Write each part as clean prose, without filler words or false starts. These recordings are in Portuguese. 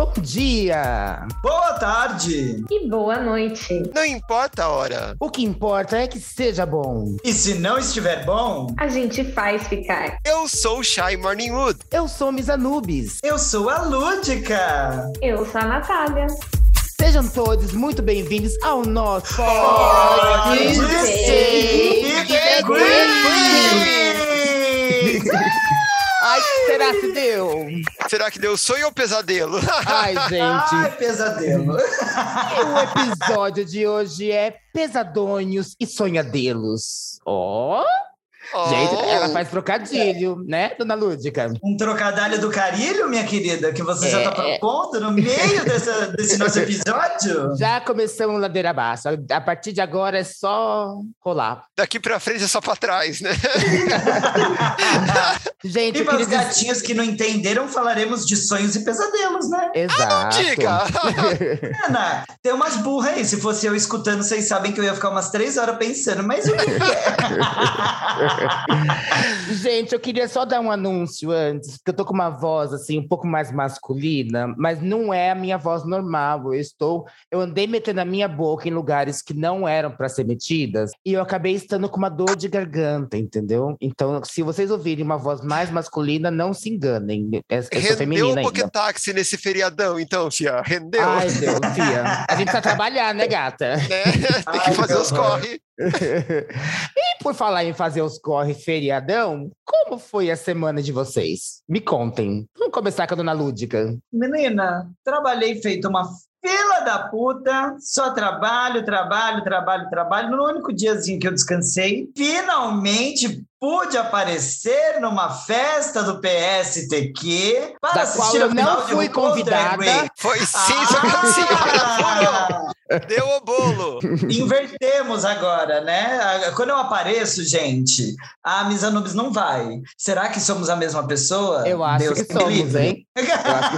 Bom dia! Boa tarde! E boa noite! Não importa a hora. O que importa é que seja bom. E se não estiver bom, a gente faz ficar. Eu sou o Shy Morningwood. Eu sou Miss Anubis. Eu sou a Lúdica. Eu sou a Natália. Sejam todos muito bem-vindos ao nosso Fórdice! Ai, será que deu? Será que deu sonho ou pesadelo? Ai, gente. Ai, pesadelo. O episódio de hoje é pesadonhos e sonhadelos. Ó... Oh? Oh. Gente, ela faz trocadilho, né, dona Lúdica? Um trocadilho do carilho, minha querida, que você já tá propondo no meio desse nosso episódio? Já começamos ladeira abaixo. A partir de agora é só rolar. Daqui pra frente é só pra trás, né? Gente, e para os gatinhos que não entenderam, falaremos de sonhos e pesadelos, né? Exato. Ah, não diga! Ana, tem umas burras aí. Se fosse eu escutando, vocês sabem que eu ia ficar umas 3 horas pensando, mas o que é? Gente, eu queria só dar um anúncio antes, porque eu tô com uma voz assim um pouco mais masculina, mas não é a minha voz normal. Eu andei metendo a minha boca em lugares que não eram pra ser metidas e eu acabei estando com uma dor de garganta, entendeu? Então, se vocês ouvirem uma voz mais masculina, não se enganem. Eu sou feminina. Rendeu um poquetáxi nesse feriadão, então, fia. Rendeu. Ai, Deus, fia. A gente precisa trabalhar, né, gata? Né? Tem que fazer os corre. E por falar em fazer os corre feriadão, como foi a semana de vocês? Me contem. Vamos começar com a dona Lúdica. Menina, trabalhei feito uma fila da puta, só trabalho. No único diazinho que eu descansei, finalmente pude aparecer numa festa do PSTQ para da assistir qual eu não fui convidada. Foi sim, só que deu o bolo. Invertemos agora, né? Quando eu apareço, gente, a Miss Anubis não vai. Será que somos a mesma pessoa? Eu acho que somos, hein? Eu acho que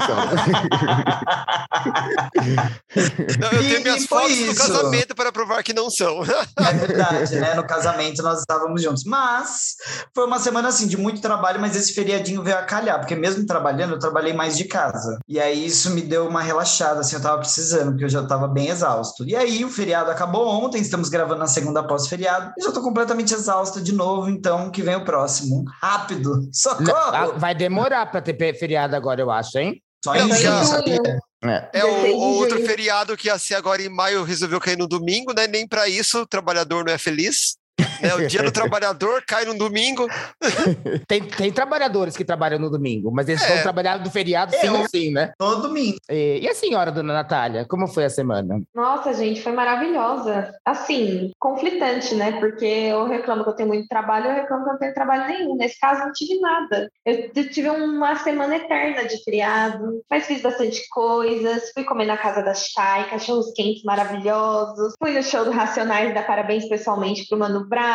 somos. Não, eu tenho minhas fotos do casamento para provar que não são. É verdade, né? No casamento nós estávamos juntos. Mas foi uma semana, assim, de muito trabalho, mas esse feriadinho veio a calhar, porque mesmo trabalhando, eu trabalhei mais de casa. E aí isso me deu uma relaxada, assim, eu estava precisando, porque eu já estava bem exausto. E aí, o feriado acabou ontem, estamos gravando na segunda pós-feriado, e já tô completamente exausta de novo, então que vem o próximo. Rápido, socorro! Vai demorar pra ter feriado agora, eu acho, hein? Só em junho. É o outro feriado que ia ser agora em maio, resolveu cair no domingo, né? Nem pra isso o trabalhador não é feliz. É, o dia do trabalhador cai no domingo. Tem trabalhadores que trabalham no domingo, mas eles vão trabalhar do feriado sim ou sim, né? Todo domingo. E a senhora, dona Natália, como foi a semana? Nossa, gente, foi maravilhosa. Assim, conflitante, né? Porque eu reclamo que eu tenho muito trabalho, eu reclamo que eu não tenho trabalho nenhum. Nesse caso, não tive nada. Eu tive uma semana eterna de feriado, mas fiz bastante coisas. Fui comer na casa da Chay, cachorros quentes maravilhosos. Fui no show do Racionais, dar parabéns pessoalmente pro Mano Brás.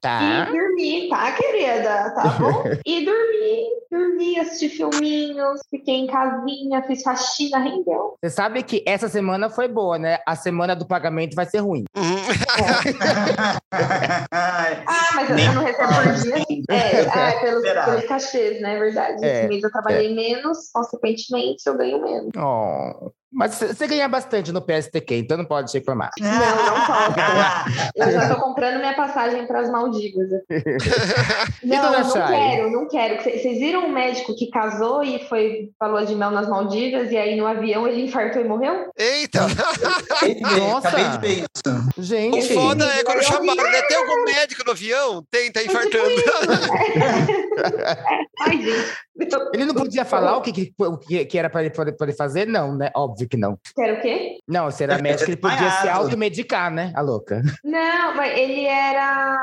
Tá. E dormi, tá, querida? Tá bom? E dormi, assisti filminhos, fiquei em casinha, fiz faxina, rendeu. Você sabe que essa semana foi boa, né? A semana do pagamento vai ser ruim. Ah, mas eu não recebo por dia, assim. Pelos cachês, né? É verdade. Esse mês eu trabalhei menos, consequentemente eu ganho menos. Oh. Mas você ganha bastante no PSTQ, então não pode se reclamar. Não pode. Eu já tô comprando minha passagem para as Maldivas. Não quero. Vocês viram um médico que casou e foi pra lua de mel nas Maldivas e aí no avião ele infartou e morreu? Eita! Nossa! Acabei de ver isso. Gente! O foda é quando chamaram, né? Tem algum médico no avião? Tem, tá infartando. Ai, gente. Ele não podia falar o que era para ele poder fazer? Não, né? Óbvio que não. Era o quê? Não, se era médico, ele podia se automedicar, né? A louca. Não, mas ele era...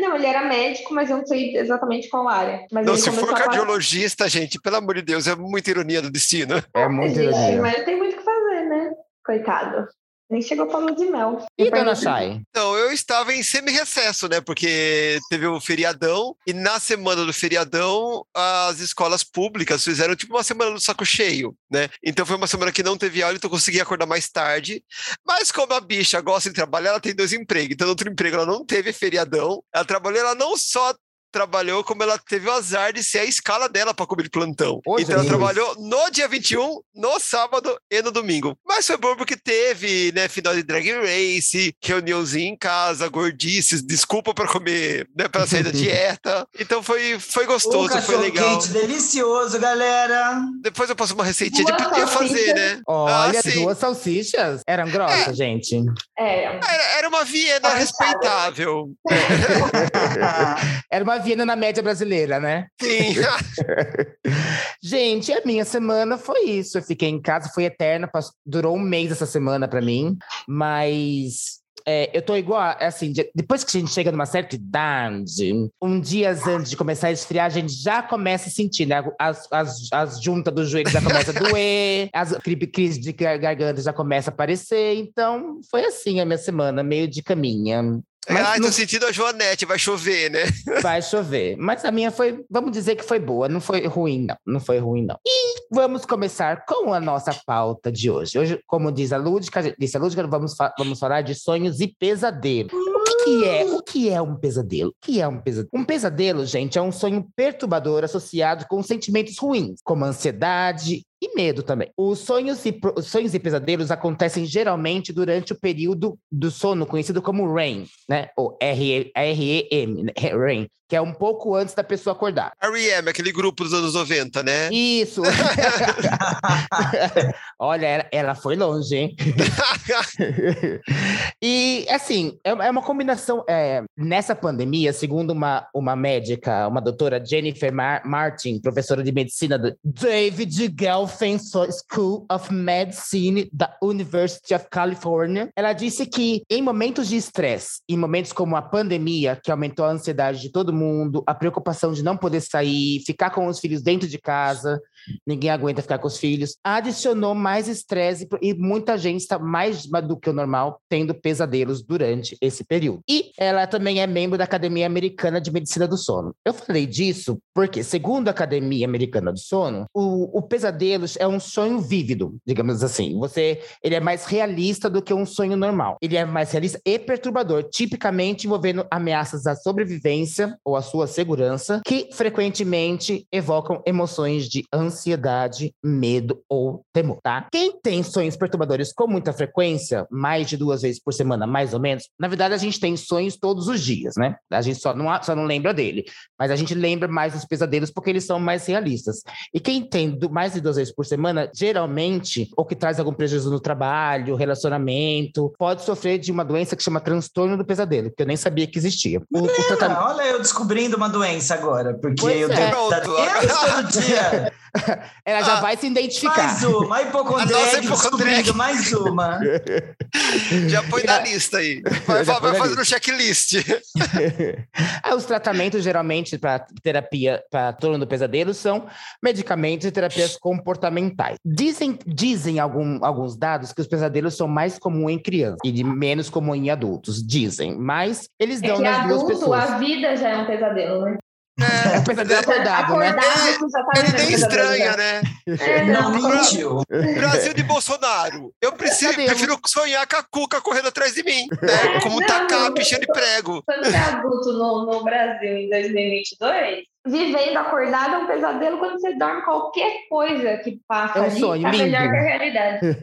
Não, ele era médico, mas eu não sei exatamente qual área. Mas não, se for cardiologista, gente, pelo amor de Deus, é muita ironia do destino. É muita ironia. Mas tem muito o que fazer, né? Coitado. Nem chegou pra lua de mel. E dona Chay? Então, eu estava em semi-recesso, né? Porque teve o feriadão. E na semana do feriadão, as escolas públicas fizeram tipo uma semana do saco cheio, né? Então, foi uma semana que não teve aula, então eu consegui acordar mais tarde. Mas como a bicha gosta de trabalhar, ela tem 2 empregos. Então, no outro emprego, ela não teve feriadão. Ela trabalhou, ela não só trabalhou como ela teve o azar de ser a escala dela para cobrir plantão. Hoje então, ela trabalhou no dia 21, no sábado e no domingo. Mas foi bom porque teve, né, final de Drag Race, reuniãozinha em casa, gordices, desculpa para comer, né, para sair da dieta. Então, foi gostoso, foi legal. Quente, delicioso, galera. Depois eu passo uma receitinha de podia fazer, né? Olha, duas salsichas. Eram grossas, gente. Era uma Viena respeitável. Era uma Viena na média brasileira, né? Sim. Gente, a minha semana foi isso. Eu fiquei em casa, foi eterna. Durou um mês essa semana pra mim. Mas eu tô igual, assim, depois que a gente chega numa certa idade, um dia antes de começar a esfriar, a gente já começa a sentir, né? As juntas do joelho já começam a doer, as crises de garganta já começam a aparecer. Então, foi assim a minha semana, meio de caminha. Mas no sentido a Joanete, vai chover, né? Vai chover. Mas a minha foi, vamos dizer que foi boa, não foi ruim, não. Não foi ruim, não. E vamos começar com a nossa pauta de hoje. Hoje, como diz a Lúdica, vamos falar de sonhos e pesadelos. O que é um pesadelo? O que é um pesadelo? Um pesadelo, gente, é um sonho perturbador associado com sentimentos ruins, como ansiedade e medo também. Os sonhos e pesadelos acontecem geralmente durante o período do sono conhecido como REM, né? Ou REM, né? REM, que é um pouco antes da pessoa acordar. REM, aquele grupo dos anos 90, né? Isso! Olha, ela foi longe, hein? E, assim, é uma combinação... Nessa pandemia, segundo uma médica, uma doutora, Jennifer Martin, professora de medicina do David Gelfand School of Medicine da University of California. Ela disse que em momentos de estresse, em momentos como a pandemia, que aumentou a ansiedade de todo mundo, a preocupação de não poder sair, ficar com os filhos dentro de casa, ninguém aguenta ficar com os filhos, adicionou mais estresse e muita gente está mais do que o normal tendo pesadelos durante esse período. E ela também é membro da Academia Americana de Medicina do Sono. Eu falei disso porque, segundo a Academia Americana do Sono, o pesadelos é um sonho vívido, digamos assim. Ele é mais realista do que um sonho normal. Ele é mais realista e perturbador, tipicamente envolvendo ameaças à sobrevivência ou à sua segurança, que frequentemente evocam emoções de ansiedade, medo ou temor, tá? Quem tem sonhos perturbadores com muita frequência, mais de 2 vezes por semana, mais ou menos, na verdade a gente tem sonhos todos os dias, né? A gente só não lembra dele, mas a gente lembra mais dos pesadelos porque eles são mais realistas. E quem tem mais de 2 vezes por semana, geralmente, ou que traz algum prejuízo no trabalho, relacionamento, pode sofrer de uma doença que chama transtorno do pesadelo, que eu nem sabia que existia. Olha, eu descobrindo uma doença agora, porque pois eu tenho pesadelos todo dia. Ela já vai se identificar. Mais uma, hipocondria, descobrindo mais uma. Já põe na lista aí. Vai fazendo um checklist. Os tratamentos, geralmente, para terapia, para transtorno do pesadelo, são medicamentos e terapias comportamentais. Dizem alguns dados que os pesadelos são mais comuns em crianças e de menos comuns em adultos. Dizem, mas eles dão nas adulto, 2 pessoas. A vida já é um pesadelo, né? É um pesadelo acordado, né? Ele nem estranha, né? Não mentiu. Brasil de Bolsonaro. Eu prefiro sonhar com a Cuca correndo atrás de mim, né? Como tacar, pichando de prego. Quando você é adulto no Brasil em 2022, vivendo acordado é um pesadelo. Quando você dorme, qualquer coisa que passa é um sonho lindo. Tá melhor que a realidade.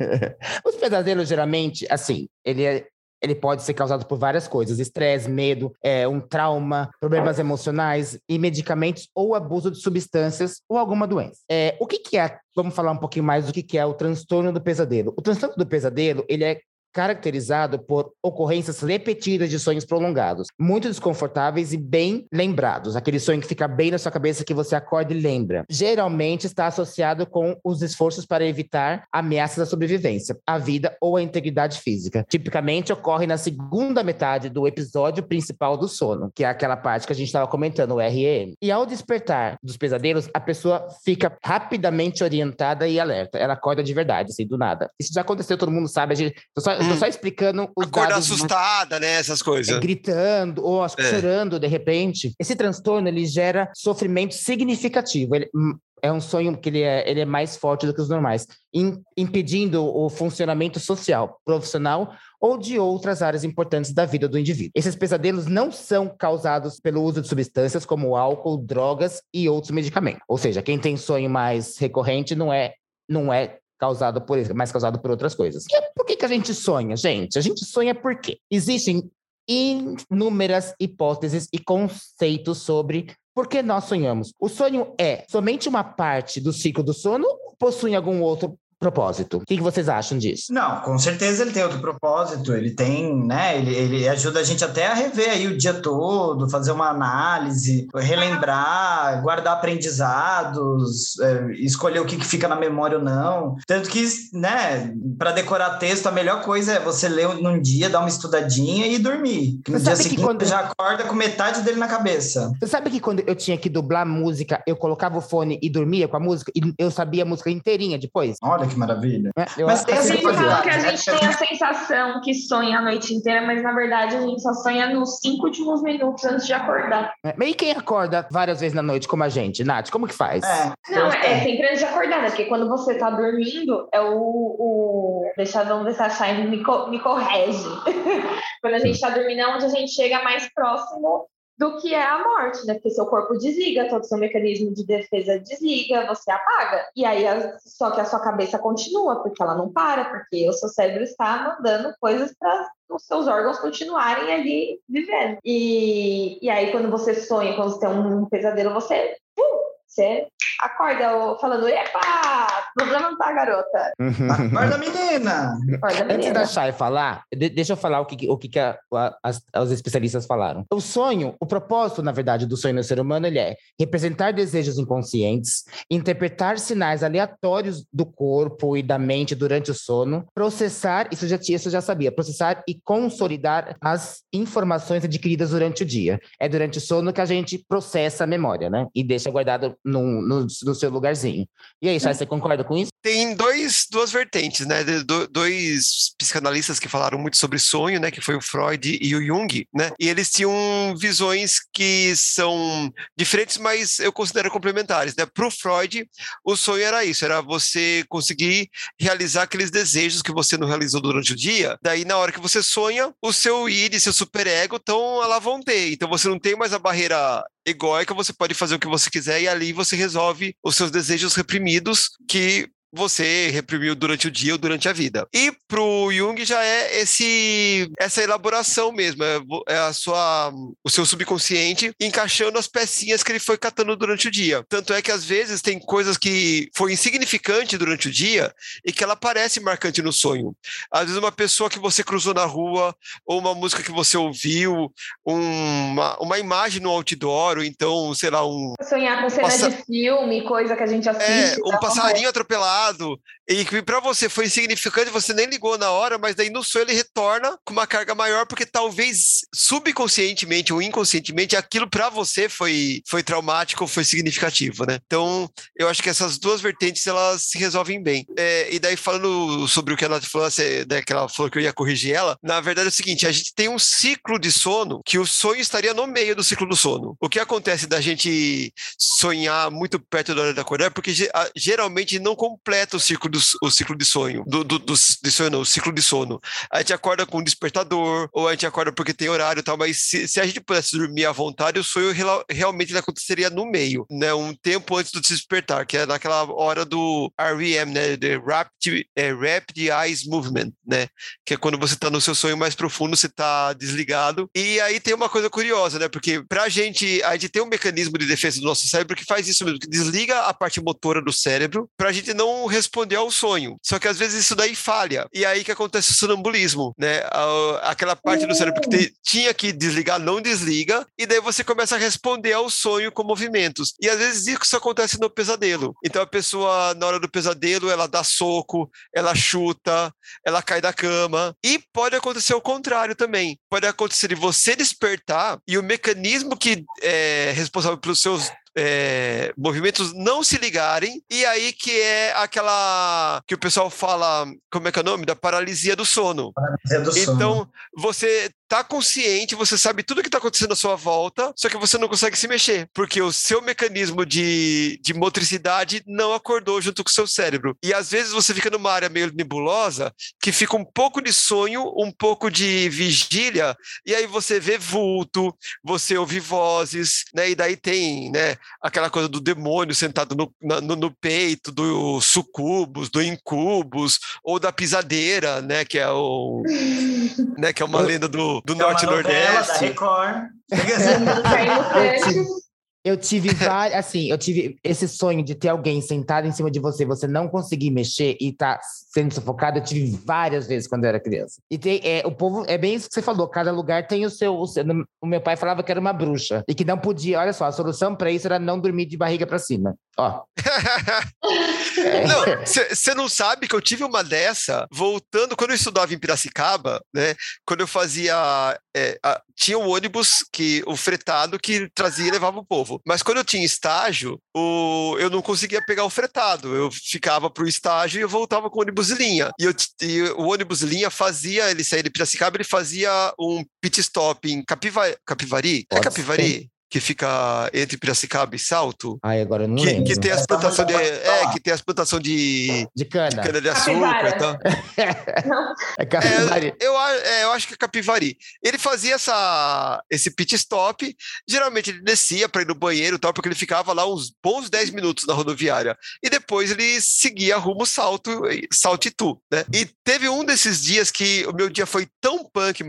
Os pesadelos, geralmente, assim, ele pode ser causado por várias coisas. Estresse, medo, um trauma, problemas emocionais e medicamentos ou abuso de substâncias ou alguma doença. O que que é? Vamos falar um pouquinho mais do que é o transtorno do pesadelo. O transtorno do pesadelo, ele é caracterizado por ocorrências repetidas de sonhos prolongados, muito desconfortáveis e bem lembrados. Aquele sonho que fica bem na sua cabeça, que você acorda e lembra. Geralmente está associado com os esforços para evitar ameaças à sobrevivência, à vida ou à integridade física. Tipicamente ocorre na segunda metade do episódio principal do sono, que é aquela parte que a gente estava comentando, o REM. E ao despertar dos pesadelos, a pessoa fica rapidamente orientada e alerta. Ela acorda de verdade, assim, do nada. Isso já aconteceu, todo mundo sabe, a gente... Eu tô só explicando os acordar dados, assustada, né? Essas coisas. Gritando ou chorando, de repente. Esse transtorno, ele gera sofrimento significativo. É um sonho que ele é mais forte do que os normais, impedindo o funcionamento social, profissional ou de outras áreas importantes da vida do indivíduo. Esses pesadelos não são causados pelo uso de substâncias como álcool, drogas e outros medicamentos. Ou seja, quem tem sonho mais recorrente não é causado por isso, mas causado por outras coisas. E por que a gente sonha, gente? A gente sonha por quê? Existem inúmeras hipóteses e conceitos sobre por que nós sonhamos. O sonho é somente uma parte do ciclo do sono ou possui algum outro propósito? O que vocês acham disso? Não, com certeza ele tem outro propósito, ele tem, né, ele ajuda a gente até a rever aí o dia todo, fazer uma análise, relembrar, guardar aprendizados, escolher o que fica na memória ou não. Tanto que, né, para decorar texto, a melhor coisa é você ler num dia, dar uma estudadinha e dormir. No dia seguinte, quando... já acorda com metade dele na cabeça. Você sabe que quando eu tinha que dublar música, eu colocava o fone e dormia com a música, e eu sabia a música inteirinha depois? Olha, que maravilha. Mas tem essa coisa que a gente tem a sensação que sonha a noite inteira, mas na verdade a gente só sonha nos 5 últimos minutos antes de acordar. E quem acorda várias vezes na noite como a gente, Nath, como que faz? Não, é sempre antes de acordar, né? Porque quando você tá dormindo, é o... Vamos ver se a Chay me corrige. Quando a gente tá dormindo é onde a gente chega mais próximo do que é a morte, né? Porque seu corpo desliga, todo seu mecanismo de defesa desliga, você apaga. E aí, só que a sua cabeça continua, porque ela não para, porque o seu cérebro está mandando coisas para os seus órgãos continuarem ali vivendo. E aí, quando você sonha, quando você tem um pesadelo, você acorda falando, epa, problema não tá, garota. Acorda, menina. Antes da Chay falar, deixa eu falar o que os especialistas falaram. O sonho, o propósito, na verdade, do sonho no ser humano, ele é representar desejos inconscientes, interpretar sinais aleatórios do corpo e da mente durante o sono, processar, isso eu já sabia, processar e consolidar as informações adquiridas durante o dia. É durante o sono que a gente processa a memória, né? E deixa guardado no seu lugarzinho. E aí, Chay, você concorda com isso? Tem duas vertentes, né? Dois psicanalistas que falaram muito sobre sonho, né? Que foi o Freud e o Jung, né? E eles tinham visões que são diferentes, mas eu considero complementares, né? Pro Freud, o sonho era isso, era você conseguir realizar aqueles desejos que você não realizou durante o dia. Daí, na hora que você sonha, o seu id e seu superego estão alavanteados. Então, você não tem mais a barreira egóica, você pode fazer o que você quiser e ali você resolve os seus desejos reprimidos que você reprimiu durante o dia ou durante a vida. E pro Jung já é essa elaboração mesmo, é o seu subconsciente encaixando as pecinhas que ele foi catando durante o dia. Tanto é que às vezes tem coisas que foi insignificante durante o dia e que ela aparece marcante no sonho. Às vezes uma pessoa que você cruzou na rua, ou uma música que você ouviu, uma imagem no outdoor, ou então, sei lá, sonhar com cena de filme, coisa que a gente assiste. Um passarinho atropelado, e que pra você foi insignificante, você nem ligou na hora, mas daí no sonho ele retorna com uma carga maior, porque talvez subconscientemente ou inconscientemente aquilo pra você foi traumático ou foi significativo, né? Então eu acho que essas duas vertentes elas se resolvem bem. E daí falando sobre o que a Nath falou, que ela falou que eu ia corrigir ela, na verdade é o seguinte, a gente tem um ciclo de sono que o sonho estaria no meio do ciclo do sono. O que acontece da gente sonhar muito perto da hora da acordar é porque geralmente não completa o ciclo de sonho, o ciclo de sono. A gente acorda com um despertador, ou a gente acorda porque tem horário e tal, mas se a gente pudesse dormir à vontade, o sonho realmente aconteceria no meio, né? Um tempo antes do despertar, que é naquela hora do REM, né? The Rapid Eyes Movement, né? Que é quando você tá no seu sonho mais profundo, você tá desligado. E aí tem uma coisa curiosa, né? Porque pra gente, a gente tem um mecanismo de defesa do nosso cérebro que faz isso mesmo, que desliga a parte motora do cérebro pra gente não responder ao sonho. Só que às vezes isso daí falha. E aí que acontece o sonambulismo, né? Aquela parte do cérebro que tinha que desligar, não desliga, e daí você começa a responder ao sonho com movimentos. E às vezes isso acontece no pesadelo. Então a pessoa, na hora do pesadelo, ela dá soco, ela chuta, ela cai da cama. E pode acontecer o contrário também. Pode acontecer de você despertar e o mecanismo que é responsável pelos seus movimentos não se ligarem, e aí que é aquela que o pessoal fala, como é que é o nome? Da paralisia do sono. Paralisia do sono. Então, você tá consciente, você sabe tudo que tá acontecendo à sua volta, só que você não consegue se mexer, porque o seu mecanismo de motricidade não acordou junto com o seu cérebro. E às vezes você fica numa área meio nebulosa, que fica um pouco de sonho, um pouco de vigília, e aí você vê vulto, você ouve vozes, né? E daí tem, né, aquela coisa do demônio sentado no peito, do sucubus, do incubus, ou da pisadeira, né, que é o... né, que é uma lenda do norte e nordeste. Da Record. Eu tive várias, assim, eu tive esse sonho de ter alguém sentado em cima de você, você não conseguir mexer e tá sendo sufocado. Eu tive várias vezes quando eu era criança. E tem, o povo, é bem isso que você falou, cada lugar tem o seu. O meu pai falava que era uma bruxa e que não podia, olha só, a solução pra isso era não dormir de barriga pra cima. Ó. Não, você não sabe que eu tive uma dessa voltando, quando eu estudava em Piracicaba, né, quando eu fazia... tinha um ônibus, o fretado, que trazia e levava o povo. Mas quando eu tinha estágio, eu não conseguia pegar o fretado. Eu ficava pro estágio e eu voltava com o ônibus linha. E o ônibus linha fazia, ele saía de Piracicaba, ele fazia um pit stop em Capivari? É Capivari? Sim. Que fica entre Piracicaba e Salto. Ai, agora eu não lembro. Que tem as plantações de cana de açúcar e tal. É Capivari. Eu acho que é Capivari. Ele fazia esse pit stop, geralmente ele descia para ir no banheiro e tal, porque ele ficava lá uns bons 10 minutos na rodoviária. E depois ele seguia rumo Salto e Tu, né? E teve um desses dias que o meu dia foi tão punk,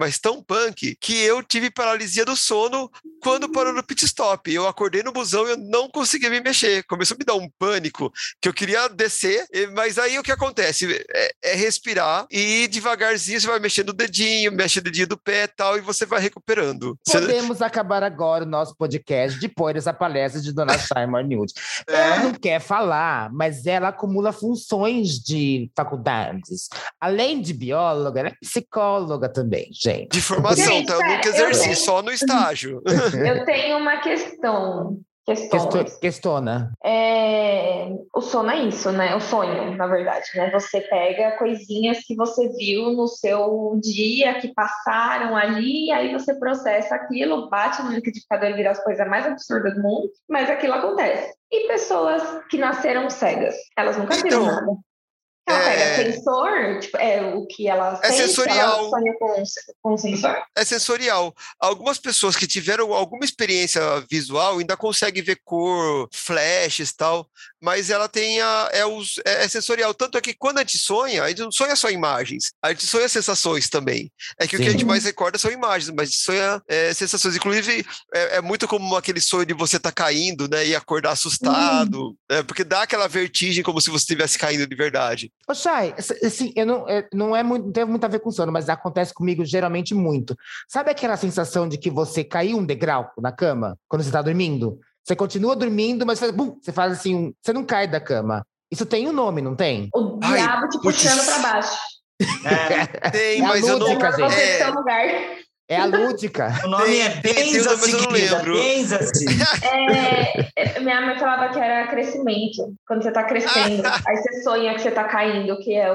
que eu tive paralisia do sono quando parou no pit stop. Eu acordei no busão e eu não conseguia me mexer. Começou a me dar um pânico que eu queria descer, mas aí o que acontece? É respirar e devagarzinho você vai mexendo o dedinho, mexe o dedinho do pé e tal, e você vai recuperando. Podemos acabar agora o nosso podcast depois dessa palestra de Dona Shy Morningwood. Ela não quer falar, mas ela acumula funções de faculdades. Além de bióloga, ela é psicóloga também, gente. De formação, gente, tá? Eu nunca exerci, só no estágio. Eu tenho uma questão. Questona. O sono é isso, né? O sonho, na verdade, né? Você pega coisinhas que você viu no seu dia, que passaram ali, e aí você processa aquilo, bate no liquidificador e vira as coisas mais absurdas do mundo, mas aquilo acontece. E pessoas que nasceram cegas, elas nunca viram nada. Ela pega sensor, tipo, o que ela sente, sensorial. Ela sonha com sensor. É sensorial. Algumas pessoas que tiveram alguma experiência visual ainda conseguem ver cor, flashes e tal, mas ela tem é sensorial. Tanto é que quando a gente não sonha só imagens, a gente sonha sensações também. É que Sim. O que a gente mais recorda são imagens, mas a gente sonha sensações. Inclusive, é muito comum aquele sonho de você estar caindo, né, e acordar assustado, né, porque dá aquela vertigem como se você estivesse caindo de verdade. Ô, Chay, assim, não tem muito a ver com sono, mas acontece comigo geralmente muito. Sabe aquela sensação de que você caiu um degrau na cama quando você está dormindo? Você continua dormindo, mas você faz assim, você não cai da cama. Isso tem um nome, não tem? O diabo te puxando para baixo. Tem, mas eu não... É a Lúdica. O nome é Benza-se, querida. Benza-se. Minha mãe falava que era crescimento. Quando você tá crescendo. Aí você sonha que você tá caindo, que é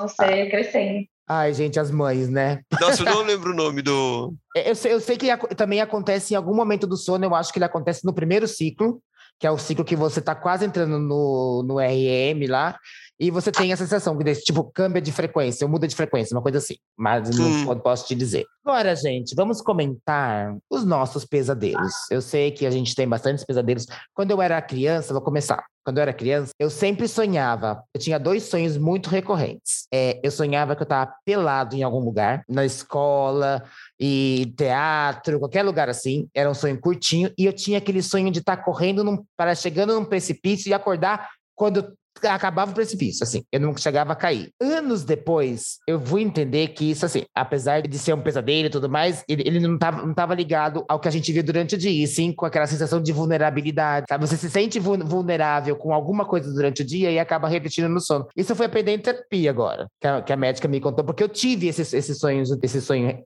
você crescendo. Ai, gente, as mães, né? Nossa, eu não lembro o nome do... Eu sei que também acontece em algum momento do sono. Eu acho que ele acontece no primeiro ciclo, que é o ciclo que você tá quase entrando no REM lá. E você tem a sensação que, tipo, câmbia de frequência, ou muda de frequência, uma coisa assim. Mas não posso te dizer. Agora, gente, vamos comentar os nossos pesadelos. Eu sei que a gente tem bastantes pesadelos. Quando eu era criança, vou começar. Quando eu era criança, eu sempre sonhava. Eu tinha 2 sonhos muito recorrentes. Eu sonhava que eu estava pelado em algum lugar, na escola, e teatro, qualquer lugar assim. Era um sonho curtinho. E eu tinha aquele sonho de estar correndo, chegando num precipício e acordar quando... acabava o precipício, assim, eu não chegava a cair. Anos depois, eu fui entender que isso, assim, apesar de ser um pesadelo e tudo mais, ele não tava ligado ao que a gente via durante o dia, e sim com aquela sensação de vulnerabilidade, sabe? Você se sente vulnerável com alguma coisa durante o dia e acaba repetindo no sono. Isso eu fui aprender em terapia agora, que a médica me contou, porque eu tive esse sonho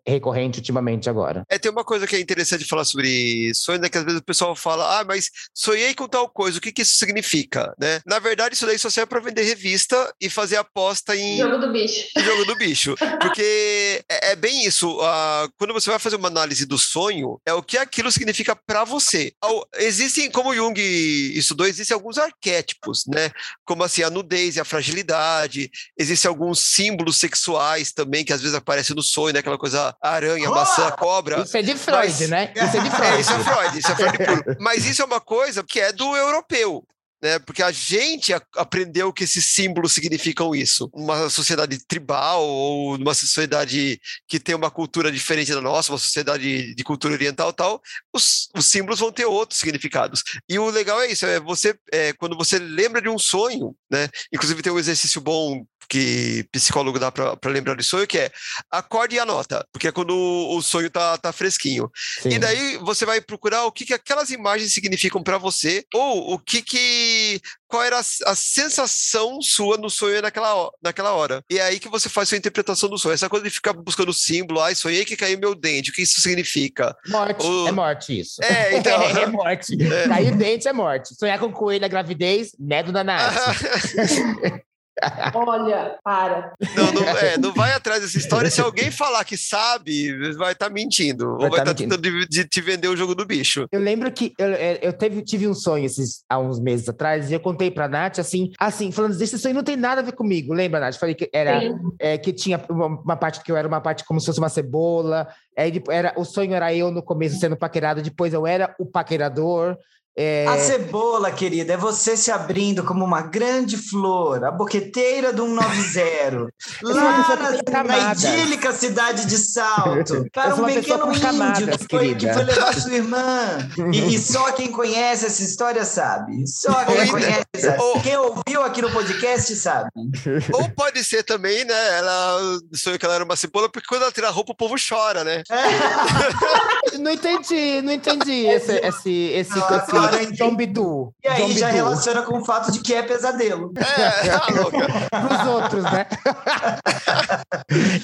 recorrente ultimamente agora. Tem uma coisa que é interessante falar sobre sonho, né, que às vezes o pessoal fala, mas sonhei com tal coisa, o que isso significa, né? Na verdade, isso daí rede social é pra vender revista e fazer aposta em... Jogo do bicho. Porque é bem isso. Quando você vai fazer uma análise do sonho, é o que aquilo significa pra você. Existem, como Jung estudou, existem alguns arquétipos, né? Como assim, a nudez e a fragilidade. Existem alguns símbolos sexuais também, que às vezes aparecem no sonho, né? Aquela coisa aranha, maçã, cobra. Isso é de Freud, né? Isso é de Freud. Isso é Freud puro. Mas isso é uma coisa que é do europeu. Né? Porque a gente aprendeu que esses símbolos significam isso. Uma sociedade tribal ou uma sociedade que tem uma cultura diferente da nossa, uma sociedade de cultura oriental e tal, os símbolos vão ter outros significados. E o legal é isso, quando você lembra de um sonho, né? Inclusive tem um exercício bom que psicólogo dá para lembrar do sonho, que é acorde e anota, porque é quando o sonho tá fresquinho. Sim. E daí você vai procurar o que aquelas imagens significam para você, ou qual era a sensação sua no sonho naquela hora. E é aí que você faz sua interpretação do sonho. Essa coisa de ficar buscando símbolo, sonhei que caiu meu dente, o que isso significa? Morte, é morte isso. É, então... é morte. É. Cair o dente é morte. Sonhar com coelho na gravidez, medo da nasce. Olha, para. Não vai atrás dessa história. Se alguém falar que sabe, vai estar mentindo. Ou vai estar tentando de te vender o jogo do bicho. Eu lembro que eu tive um sonho há uns meses atrás, e eu contei pra Nath, assim falando, esse sonho não tem nada a ver comigo. Lembra, Nath? Falei que era que tinha uma parte que eu era uma parte como se fosse uma cebola. Aí o sonho era eu no começo sendo paquerado, depois eu era o paquerador. A cebola, querida, é você se abrindo como uma grande flor, a boqueteira do 190, lá na idílica cidade de Salto, para um pequeno índio camadas, que foi levar sua irmã. E só quem conhece essa história sabe. Só quem conhece, sabe. Quem ouviu aqui no podcast sabe. Ou pode ser também, né? Ela sonhou que ela era uma cebola, porque quando ela tira a roupa, o povo chora, né? Não entendi esse Zombidu. E aí já relaciona com o fato de que é pesadelo. Louca. Pros outros, né?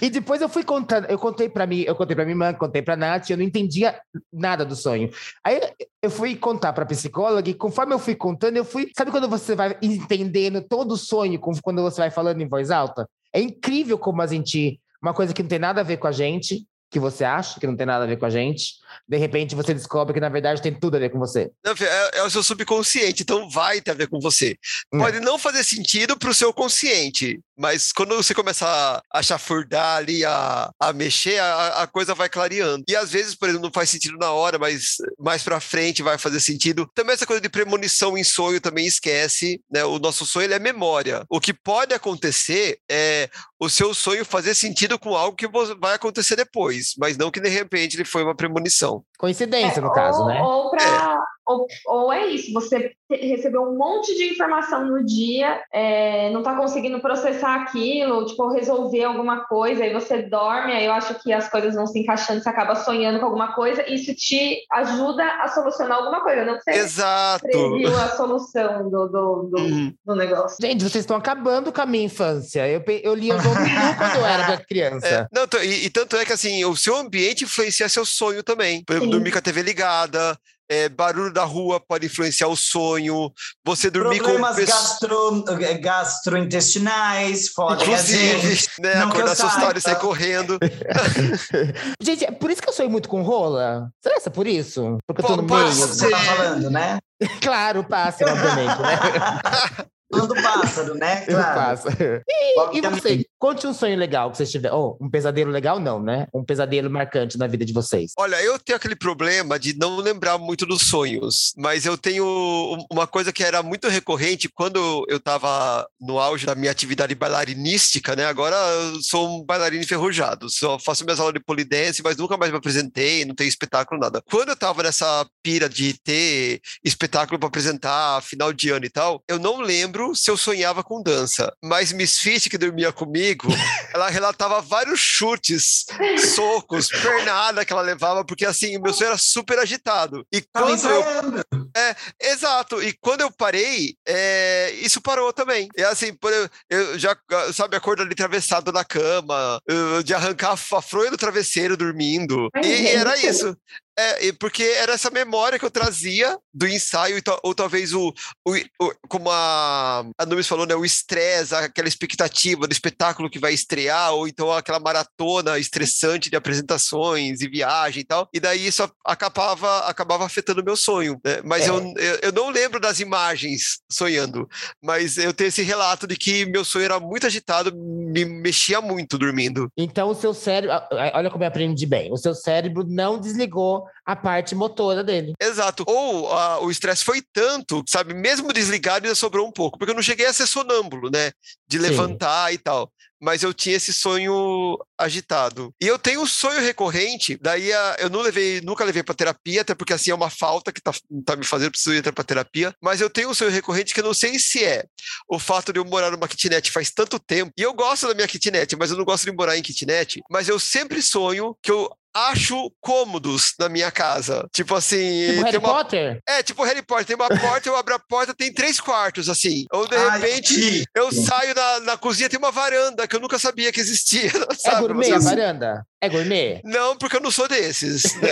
E depois eu fui contando, eu contei pra minha irmã, contei pra Nath, eu não entendia nada do sonho. Aí eu fui contar pra psicóloga e conforme eu fui contando, sabe quando você vai entendendo todo o sonho, quando você vai falando em voz alta? É incrível como a gente, uma coisa que não tem nada a ver com a gente, que você acha que não tem nada a ver com a gente, de repente você descobre que, na verdade, tem tudo a ver com você. Não, é o seu subconsciente, então vai ter a ver com você. Pode não fazer sentido pro seu consciente, mas quando você começa a chafurdar ali, a mexer, a coisa vai clareando. E às vezes, por exemplo, não faz sentido na hora, mas mais pra frente vai fazer sentido. Também essa coisa de premonição em sonho também esquece, né? O nosso sonho, ele é memória. O que pode acontecer é o seu sonho fazer sentido com algo que vai acontecer depois, mas não que de repente ele foi uma premonição. Coincidência, no caso, né? Ou é isso, você recebeu um monte de informação no dia, não tá conseguindo processar aquilo, tipo, resolver alguma coisa, aí você dorme, aí eu acho que as coisas vão se encaixando, você acaba sonhando com alguma coisa, isso te ajuda a solucionar alguma coisa, não que você previu a solução do negócio. Gente, vocês estão acabando com a minha infância, eu lia Zombidu quando eu era criança. Tanto é que, assim, o seu ambiente influencia seu sonho também. Por exemplo, dormir com a TV ligada... barulho da rua pode influenciar o sonho. Você dormir problemas com gastrointestinais, foda. Inclusive, né? Acordar assustado e sair correndo. Gente, é por isso que eu sonho muito com rola? Será que é por isso? Porque eu tô no meio. Você tá falando, né? Claro, pássaro, obviamente, né? Falando do pássaro, né? Claro. E você? Conte um sonho legal que vocês tiveram. Um pesadelo legal não, né? Um pesadelo marcante na vida de vocês. Olha, eu tenho aquele problema de não lembrar muito dos sonhos. Mas eu tenho uma coisa que era muito recorrente quando eu estava no auge da minha atividade bailarinística, né? Agora eu sou um bailarino enferrujado. Só faço minhas aulas de polidense, mas nunca mais me apresentei, não tenho espetáculo, nada. Quando eu estava nessa pira de ter espetáculo para apresentar, final de ano e tal, eu não lembro se eu sonhava com dança, mas Miss Fit, que dormia comigo, ela relatava vários chutes, socos, pernada que ela levava, porque assim, o meu sonho era super agitado. E quando eu É, exato. E quando eu parei, isso parou também. É assim, eu já, sabe, acordo ali travessado na cama, de arrancar a fronha do travesseiro dormindo. Ai, e era isso. É, porque era essa memória que eu trazia do ensaio, ou talvez como a Anubis falou, né, o estresse, aquela expectativa do espetáculo que vai estrear, ou então aquela maratona estressante de apresentações e viagem e tal, e daí isso acabava afetando o meu sonho, né? Mas eu não lembro das imagens sonhando, mas eu tenho esse relato de que meu sonho era muito agitado, me mexia muito dormindo. Então o seu cérebro, olha como eu aprendi bem, o seu cérebro não desligou a parte motora dele. Exato. Ou o estresse foi tanto, sabe, mesmo desligado ainda sobrou um pouco, porque eu não cheguei a ser sonâmbulo, né, de levantar e tal. Mas eu tinha esse sonho agitado. E eu tenho um sonho recorrente, daí eu não levei, nunca levei pra terapia, até porque assim é uma falta que tá me fazendo, preciso entrar pra terapia, mas eu tenho um sonho recorrente que eu não sei se é o fato de eu morar numa kitnet faz tanto tempo, e eu gosto da minha kitnet, mas eu não gosto de morar em kitnet, mas eu sempre sonho que eu acho cômodos na minha casa. Tipo assim... Tipo Harry Potter? É, tipo Harry Potter. Tem uma porta, eu abro a porta, tem 3 quartos, assim. Ou, de repente, eu saio na cozinha, tem uma varanda que eu nunca sabia que existia. Sabe? É gourmet a varanda? É gourmet? Não, porque eu não sou desses. Né?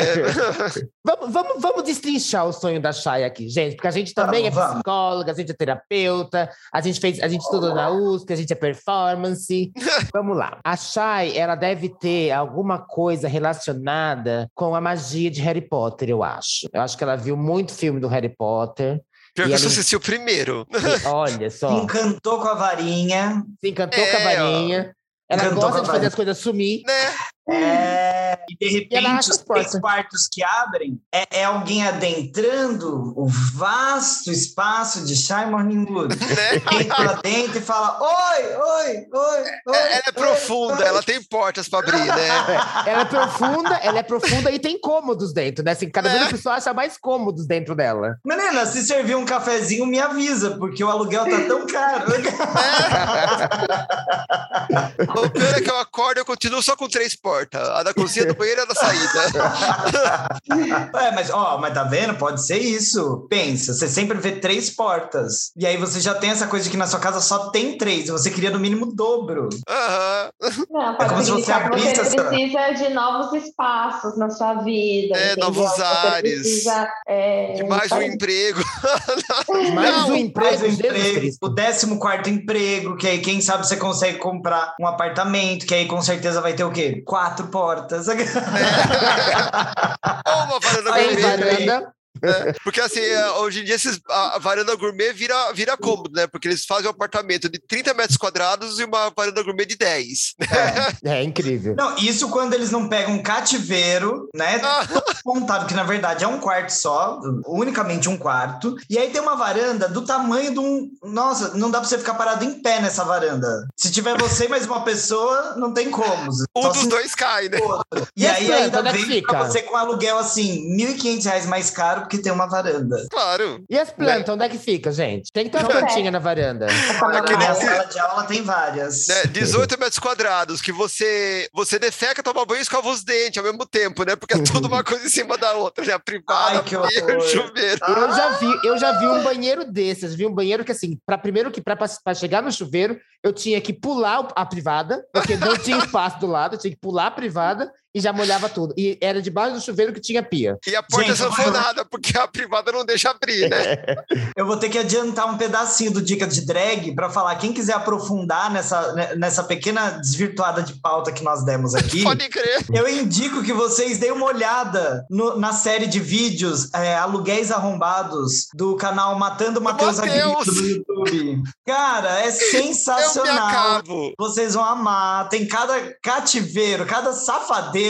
vamos destrinchar o sonho da Chay aqui, gente, porque a gente também é psicóloga, a gente é terapeuta, a gente estudou na USP, a gente é performance. Vamos lá. A Chay, ela deve ter alguma coisa relacionada com a magia de Harry Potter, eu acho. Eu acho que ela viu muito filme do Harry Potter. Pior que eu só assisti o primeiro. E, olha só. Se encantou com a varinha. Se encantou com a varinha. Ela gosta de fazer as coisas sumir. Né? E de repente os 3 quartos que abrem é alguém adentrando o vasto espaço de Shy Morningwood, né? Entra dentro e fala oi. Ela é profunda, ela tem portas para abrir, né? Ela é profunda e tem cômodos dentro, né? Assim, cada vez a pessoa acha mais cômodos dentro dela. Menina, se servir um cafezinho me avisa, porque o aluguel tá tão caro. O pior é que eu acordo e eu continuo só com 3 portas. A da cozinha, do banheiro e a da saída. Mas tá vendo? Pode ser isso. Pensa, você sempre vê 3 portas. E aí você já tem essa coisa de que na sua casa só tem 3. E você queria no mínimo o dobro. Uhum. Não, é como se você abrisse essa... Você precisa de novos espaços na sua vida. Novos ares. Precisa, de mais um emprego. Mais um emprego. O 14º emprego, que aí quem sabe você consegue comprar um apartamento, que aí com certeza vai ter o quê? 4 portas. Uma varanda. Porque assim, hoje em dia a varanda gourmet vira cômodo, né? Porque eles fazem um apartamento de 30 metros quadrados e uma varanda gourmet de 10. É incrível. Não, isso quando eles não pegam um cativeiro, né? Montado, que na verdade é um quarto só, unicamente um quarto. E aí tem uma varanda do tamanho de um... Nossa, não dá pra você ficar parado em pé nessa varanda. Se tiver você e mais uma pessoa, não tem como. Um dos dois cai, né? E aí ainda vem pra você com aluguel assim, R$1.500 mais caro, porque tem uma varanda. Claro. E as plantas, onde é que fica, gente? Tem que ter uma plantinha na varanda. Na sala de aula tem várias. 18 metros quadrados, que você defeca, toma banho e escova os dentes ao mesmo tempo, né? Porque é tudo uma coisa em cima da outra, já privada. Ai, que horror. Chuveiro. Eu já vi um banheiro desses. Vi um banheiro que, assim, pra chegar no chuveiro, eu tinha que pular a privada, porque não tinha espaço do lado, eu tinha que pular a privada e já molhava tudo. E era debaixo do chuveiro que tinha pia. E a porta sanfonada, porque a privada não deixa abrir, né? Eu vou ter que adiantar um pedacinho do Dica de Drag para falar, quem quiser aprofundar nessa pequena desvirtuada de pauta que nós demos aqui. Pode crer. Eu indico que vocês deem uma olhada na série de vídeos Aluguéis Arrombados do canal Matando Matheus Agripto do YouTube. Cara, é sensacional. Eu me acabo. Vocês vão amar. Tem cada cativeiro, cada safadeza,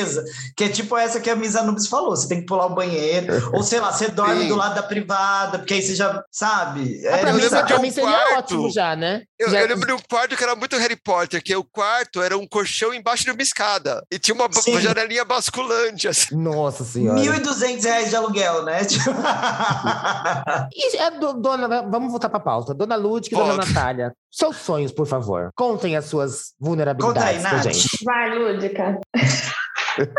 que é tipo essa que a Miss Anubis falou. Você tem que pular o banheiro, ou sei lá, você dorme do lado da privada, porque aí você já sabe. Pra mim seria ótimo já, né? Eu lembro de um quarto que era muito Harry Potter, que o quarto era um colchão embaixo de uma escada. E tinha uma janelinha basculante, assim. Nossa senhora. R$1.200 de aluguel, né? E vamos voltar pra pauta. Dona Lúdica e Dona Natália, seus sonhos, por favor. Contem as suas vulnerabilidades pra gente. Vai, Lúdica.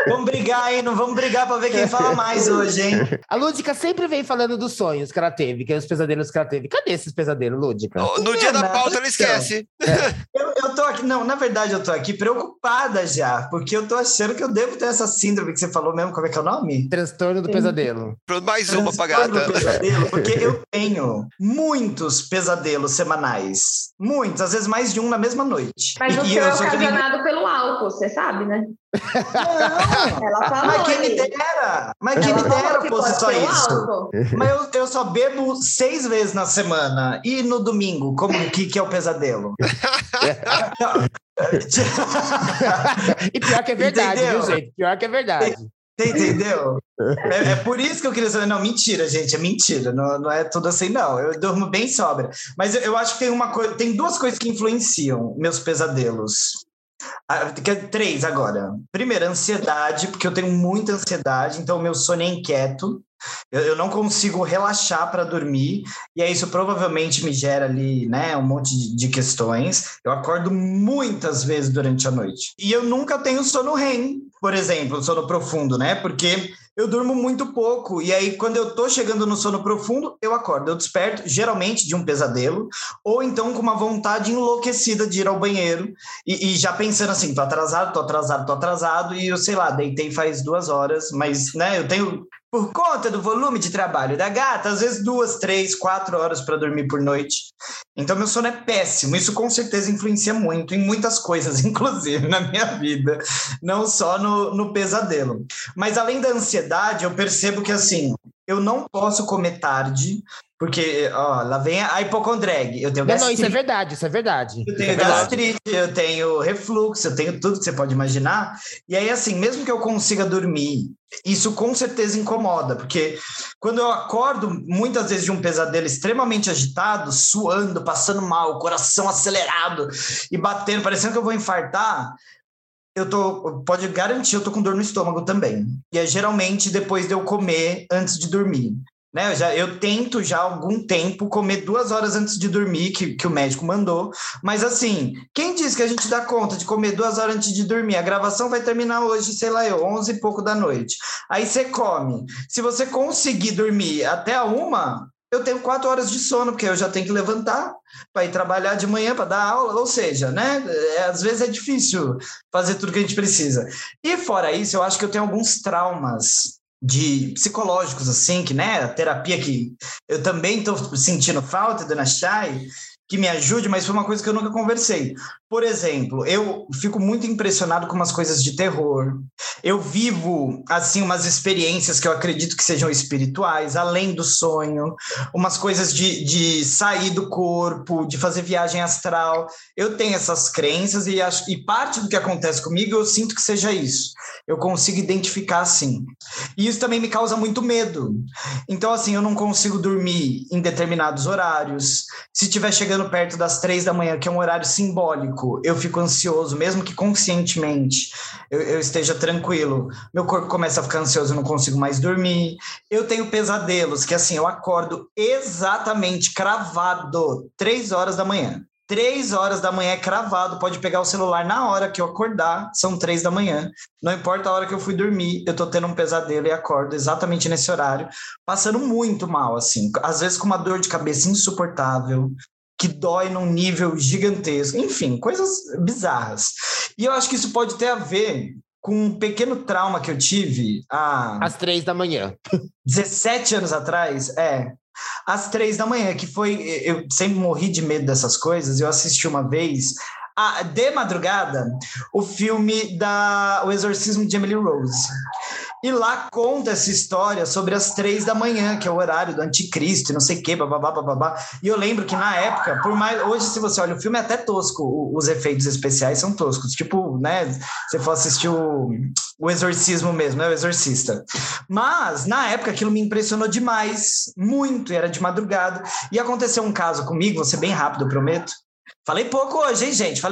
Vamos brigar, hein? Não vamos brigar pra ver quem fala mais hoje, hein? A Lúdica sempre vem falando dos sonhos que ela teve, que é os pesadelos que ela teve. Cadê esses pesadelos, Lúdica? No dia da pauta ela esquece. Eu tô aqui, não, na verdade eu tô aqui preocupada já, porque eu tô achando que eu devo ter essa síndrome que você falou mesmo, como é que é o nome? Transtorno do pesadelo. Mais uma pra gata. Pesadelo, porque eu tenho muitos pesadelos semanais. Muitos, às vezes mais de um na mesma noite. Mas o seu é ocasionado pelo álcool, você sabe, né? Não, ela falou, mas quem me dera, fosse só isso. Álcool. Mas eu só bebo 6 vezes na semana e no domingo, como que é o pesadelo? E pior que é verdade, entendeu? Viu, gente? Pior que é verdade. Você entendeu? É por isso que eu queria saber. Não, mentira, gente, é mentira. Não, não é tudo assim, não. Eu durmo bem sobra. Mas eu acho que tem uma coisa, tem duas coisas que influenciam meus pesadelos. 3 agora. Primeiro, ansiedade, porque eu tenho muita ansiedade, então o meu sono é inquieto. Eu não consigo relaxar para dormir, e aí isso provavelmente me gera ali, né, um monte de questões. Eu acordo muitas vezes durante a noite. E eu nunca tenho sono REM, por exemplo, sono profundo, né? Porque eu durmo muito pouco, e aí quando eu tô chegando no sono profundo, eu acordo, eu desperto, geralmente de um pesadelo, ou então com uma vontade enlouquecida de ir ao banheiro, e já pensando assim, tô atrasado, e eu, sei lá, deitei faz 2 horas, mas, né, eu tenho... Por conta do volume de trabalho da gata, às vezes 2, 3, 4 horas para dormir por noite. Então, meu sono é péssimo. Isso, com certeza, influencia muito em muitas coisas, inclusive na minha vida. Não só no pesadelo. Mas, além da ansiedade, eu percebo que, assim, eu não posso comer tarde... Porque, ó, lá vem a hipocondreg. Eu tenho gastrite. Não, isso é verdade. Eu tenho gastrite, eu tenho refluxo, eu tenho tudo que você pode imaginar. E aí, assim, mesmo que eu consiga dormir, isso com certeza incomoda. Porque quando eu acordo, muitas vezes, de um pesadelo extremamente agitado, suando, passando mal, coração acelerado e batendo, parecendo que eu vou infartar... Pode garantir, eu tô com dor no estômago também. E é geralmente depois de eu comer antes de dormir. Né? Eu tento já há algum tempo comer 2 horas antes de dormir, que o médico mandou. Mas assim, quem diz que a gente dá conta de comer 2 horas antes de dormir? A gravação vai terminar hoje, sei lá, 11 e pouco da noite. Aí você come. Se você conseguir dormir até a 1, eu tenho 4 horas de sono, porque eu já tenho que levantar para ir trabalhar de manhã, para dar aula. Ou seja, né? Às vezes é difícil fazer tudo que a gente precisa. E fora isso, eu acho que eu tenho alguns traumas de psicológicos, assim, que, né, a terapia que eu também estou sentindo falta, dona Chay, que me ajude, mas foi uma coisa que eu nunca conversei. Por exemplo, eu fico muito impressionado com umas coisas de terror. Eu vivo, assim, umas experiências que eu acredito que sejam espirituais, além do sonho, umas coisas de sair do corpo, de fazer viagem astral. Eu tenho essas crenças e parte do que acontece comigo eu sinto que seja isso. Eu consigo identificar, assim. E isso também me causa muito medo. Então, assim, eu não consigo dormir em determinados horários. Se estiver chegando perto das 3 da manhã, que é um horário simbólico, eu fico ansioso, mesmo que conscientemente eu esteja tranquilo. Meu corpo começa a ficar ansioso, eu não consigo mais dormir. Eu tenho pesadelos que, assim, eu acordo exatamente cravado 3 horas da manhã. 3 horas da manhã é cravado, pode pegar o celular na hora que eu acordar, são 3 da manhã. Não importa a hora que eu fui dormir, eu tô tendo um pesadelo e acordo exatamente nesse horário, passando muito mal, assim. Às vezes com uma dor de cabeça insuportável, que dói num nível gigantesco. Enfim, coisas bizarras. E eu acho que isso pode ter a ver com um pequeno trauma que eu tive às 3 da manhã. 17 anos atrás, às 3 da manhã, que foi... Eu sempre morri de medo dessas coisas. Eu assisti uma vez, de madrugada, o filme O Exorcismo de Emily Rose. E lá conta essa história sobre as 3 da manhã, que é o horário do anticristo, e não sei o quê, bababá, bababá. E eu lembro que na época, hoje, se você olha, o filme é até tosco, os efeitos especiais são toscos. Tipo, né, se você for assistir o Exorcismo mesmo, né, O Exorcista. Mas, na época, aquilo me impressionou demais, muito, e era de madrugada. E aconteceu um caso comigo, vou ser bem rápido, eu prometo. Falei pouco hoje, hein, gente?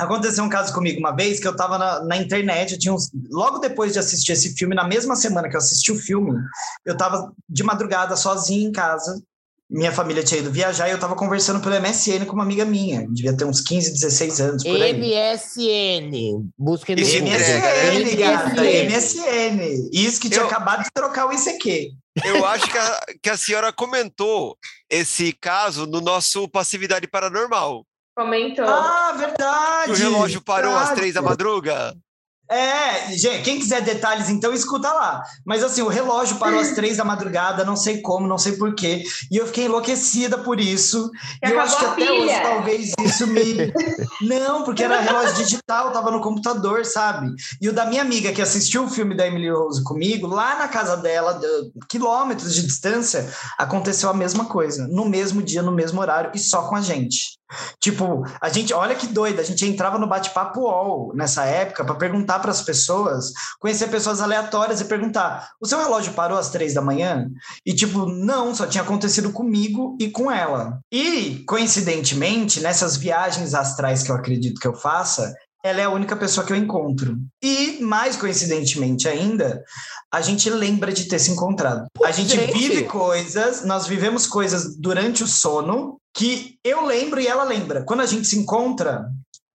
Aconteceu um caso comigo uma vez que eu estava na internet, eu tinha logo depois de assistir esse filme, na mesma semana que eu assisti o filme, eu estava de madrugada sozinho em casa, minha família tinha ido viajar e eu tava conversando pelo MSN com uma amiga minha. Devia ter uns 15, 16 anos, por aí. MSN. Busca no Google. MSN, gata. MSN. Isso que tinha acabado de trocar o ICQ. Eu acho que a senhora comentou esse caso no nosso Passividade Paranormal. Comentou. Ah, verdade! O relógio parou às 3 da madruga. É, gente, quem quiser detalhes, então, escuta lá. Mas assim, o relógio parou às 3 da madrugada, não sei como, não sei porquê. E eu fiquei enlouquecida por isso. E eu acho que até hoje, talvez, isso me... Não, porque era relógio digital, tava no computador, sabe? E o da minha amiga, que assistiu o filme da Emily Rose comigo, lá na casa dela, quilômetros de distância, aconteceu a mesma coisa. No mesmo dia, no mesmo horário, e só com a gente. Tipo, a gente, olha que doida, a gente entrava no bate-papo UOL nessa época para perguntar para as pessoas, conhecer pessoas aleatórias e perguntar: o seu relógio parou às 3 da manhã? E tipo, não, só tinha acontecido comigo e com ela. E, coincidentemente, nessas viagens astrais que eu acredito que eu faça, ela é a única pessoa que eu encontro. E, mais coincidentemente ainda, a gente lembra de ter se encontrado. Pô, a gente vive coisas, nós vivemos coisas durante o sono que eu lembro e ela lembra. Quando a gente se encontra,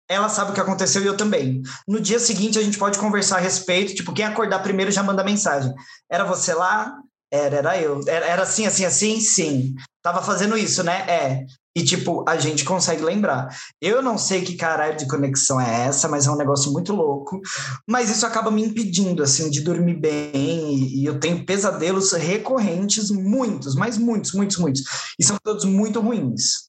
ela sabe o que aconteceu e eu também. No dia seguinte, a gente pode conversar a respeito. Tipo, quem acordar primeiro já manda mensagem. Era você lá? Era eu. Era assim, assim, assim? Sim. Tava fazendo isso, né? É. E, tipo, a gente consegue lembrar. Eu não sei que caralho de conexão é essa, mas é um negócio muito louco. Mas isso acaba me impedindo, assim, de dormir bem. E eu tenho pesadelos recorrentes, muitos, mas muitos, muitos, muitos. E são todos muito ruins.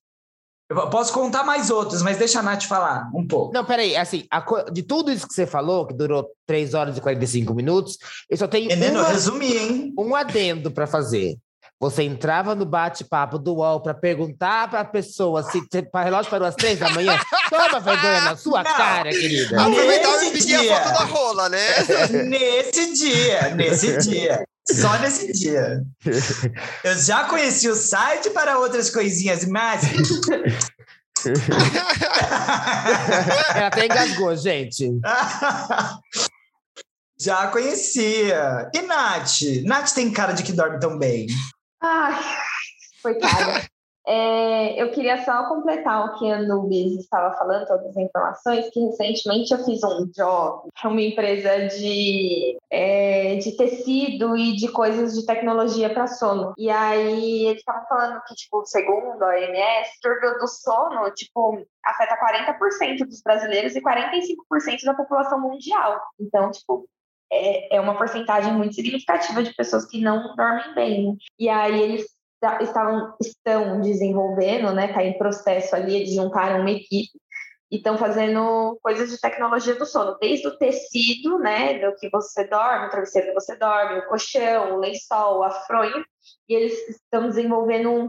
Eu posso contar mais outros, mas deixa a Nath falar um pouco. Não, peraí, assim, de tudo isso que você falou, que durou 3 horas e 45 minutos, eu só tenho resumir, hein? Um adendo para fazer. Você entrava no bate-papo do UOL para perguntar para a pessoa se o relógio parou às 3 da manhã. Toma vergonha na sua cara, querida. Aproveitar e pedir a foto da rola, né? Nesse dia. Só nesse dia. Eu já conheci o site para outras coisinhas, mas... Ela até engasgou, gente. Já conhecia. E Nath? Nath tem cara de que dorme tão bem. Ai, coitada. Eu queria só completar o que a Anubis estava falando, todas as informações, que recentemente eu fiz um job para uma empresa de tecido e de coisas de tecnologia para sono. E aí eles estavam falando que, tipo, segundo a OMS, distúrbio do sono, tipo, afeta 40% dos brasileiros e 45% da população mundial. Então, tipo... É uma porcentagem muito significativa de pessoas que não dormem bem. E aí eles estão desenvolvendo, né? Está em processo ali, eles juntaram uma equipe e estão fazendo coisas de tecnologia do sono, desde o tecido, né? Do que você dorme, o travesseiro que você dorme, o colchão, o lençol, o afronho. E eles estão desenvolvendo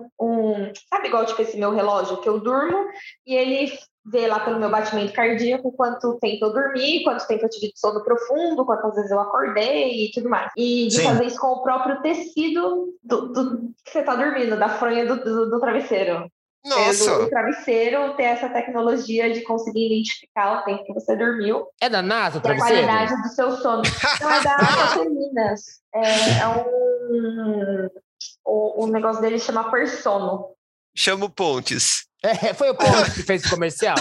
sabe, igual tipo esse meu relógio que eu durmo e ele... ver lá pelo meu batimento cardíaco quanto tempo eu dormi, quanto tempo eu tive de sono profundo, quantas vezes eu acordei e tudo mais. E de fazer isso com o próprio tecido do que você tá dormindo, da fronha do travesseiro. Nossa! Do travesseiro, ter essa tecnologia de conseguir identificar o tempo que você dormiu. É da NASA o travesseiro? A qualidade do seu sono. Não, é da Minas. É o negócio dele chama Persono. Chama o Pontes. Foi o Pontes que fez o comercial.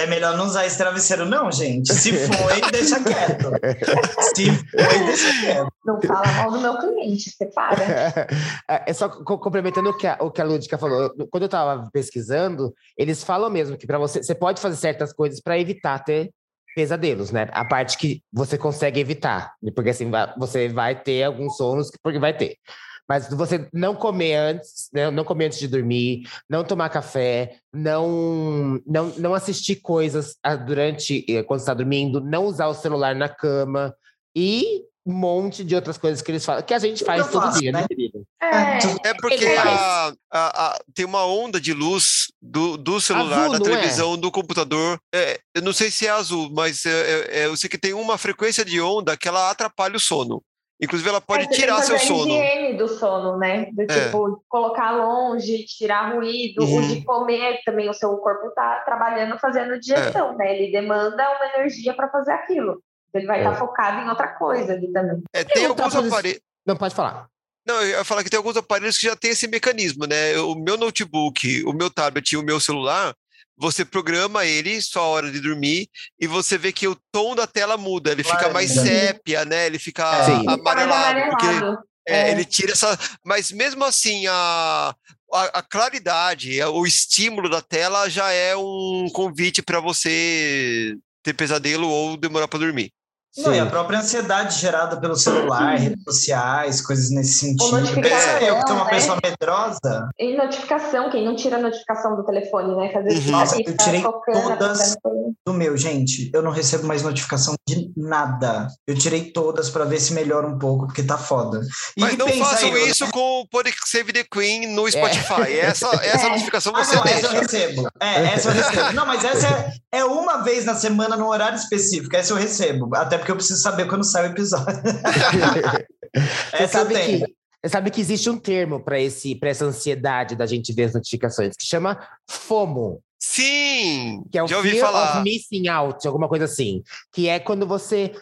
É melhor não usar esse travesseiro, não, gente. Se foi, deixa quieto. Se foi, deixa quieto. Não fala mal do meu cliente, você para. É só complementando o que a Lúdica falou. Quando eu estava pesquisando, eles falam mesmo que para você pode fazer certas coisas para evitar ter pesadelos, né? A parte que você consegue evitar. Porque assim, você vai ter alguns sonos, porque vai ter. Mas você não comer antes, né? Não comer antes de dormir, não tomar café, não assistir coisas quando está dormindo, não usar o celular na cama e um monte de outras coisas que eles falam, que a gente faz todo dia, né, querido? É porque tem uma onda de luz do celular, azul, da televisão, do computador. Eu não sei se é azul, mas eu sei que tem uma frequência de onda que ela atrapalha o sono. Inclusive, ela pode tirar seu sono. É a higiene do sono, né? Do tipo, colocar longe, tirar ruído, o de comer também. O seu corpo tá trabalhando, fazendo digestão, né? Ele demanda uma energia para fazer aquilo. Ele vai estar focado em outra coisa ali também. Tem alguns aparelhos... Não, pode falar. Não, eu ia falar que tem alguns aparelhos que já tem esse mecanismo, né? O meu notebook, o meu tablet e o meu celular, você programa ele, só a hora de dormir, e você vê que o tom da tela muda, ele fica mais sépia, né? Ele fica amarelado. Porque ele tira essa... Mas mesmo assim, a claridade, o estímulo da tela já é um convite para você ter pesadelo ou demorar para dormir. Não, e a própria ansiedade gerada pelo celular, redes sociais, coisas nesse sentido. Pensa eu que sou uma pessoa medrosa. E notificação, quem não tira a notificação do telefone, né? Que às vezes nossa, eu tirei todas do meu, gente. Eu não recebo mais notificação de nada. Eu tirei todas pra ver se melhora um pouco, porque tá foda. Mas e não façam isso com o Pod Save the Queen no Spotify. Essa notificação você deixa. Essa eu recebo. Essa eu recebo. Não, mas essa é uma vez na semana, num horário específico. Essa eu recebo. Até porque eu preciso saber quando sai o episódio. Você sabe que existe um termo para essa ansiedade da gente ver as notificações, que chama FOMO. Sim! Que é o Fear of Missing Out, alguma coisa assim. Que é quando você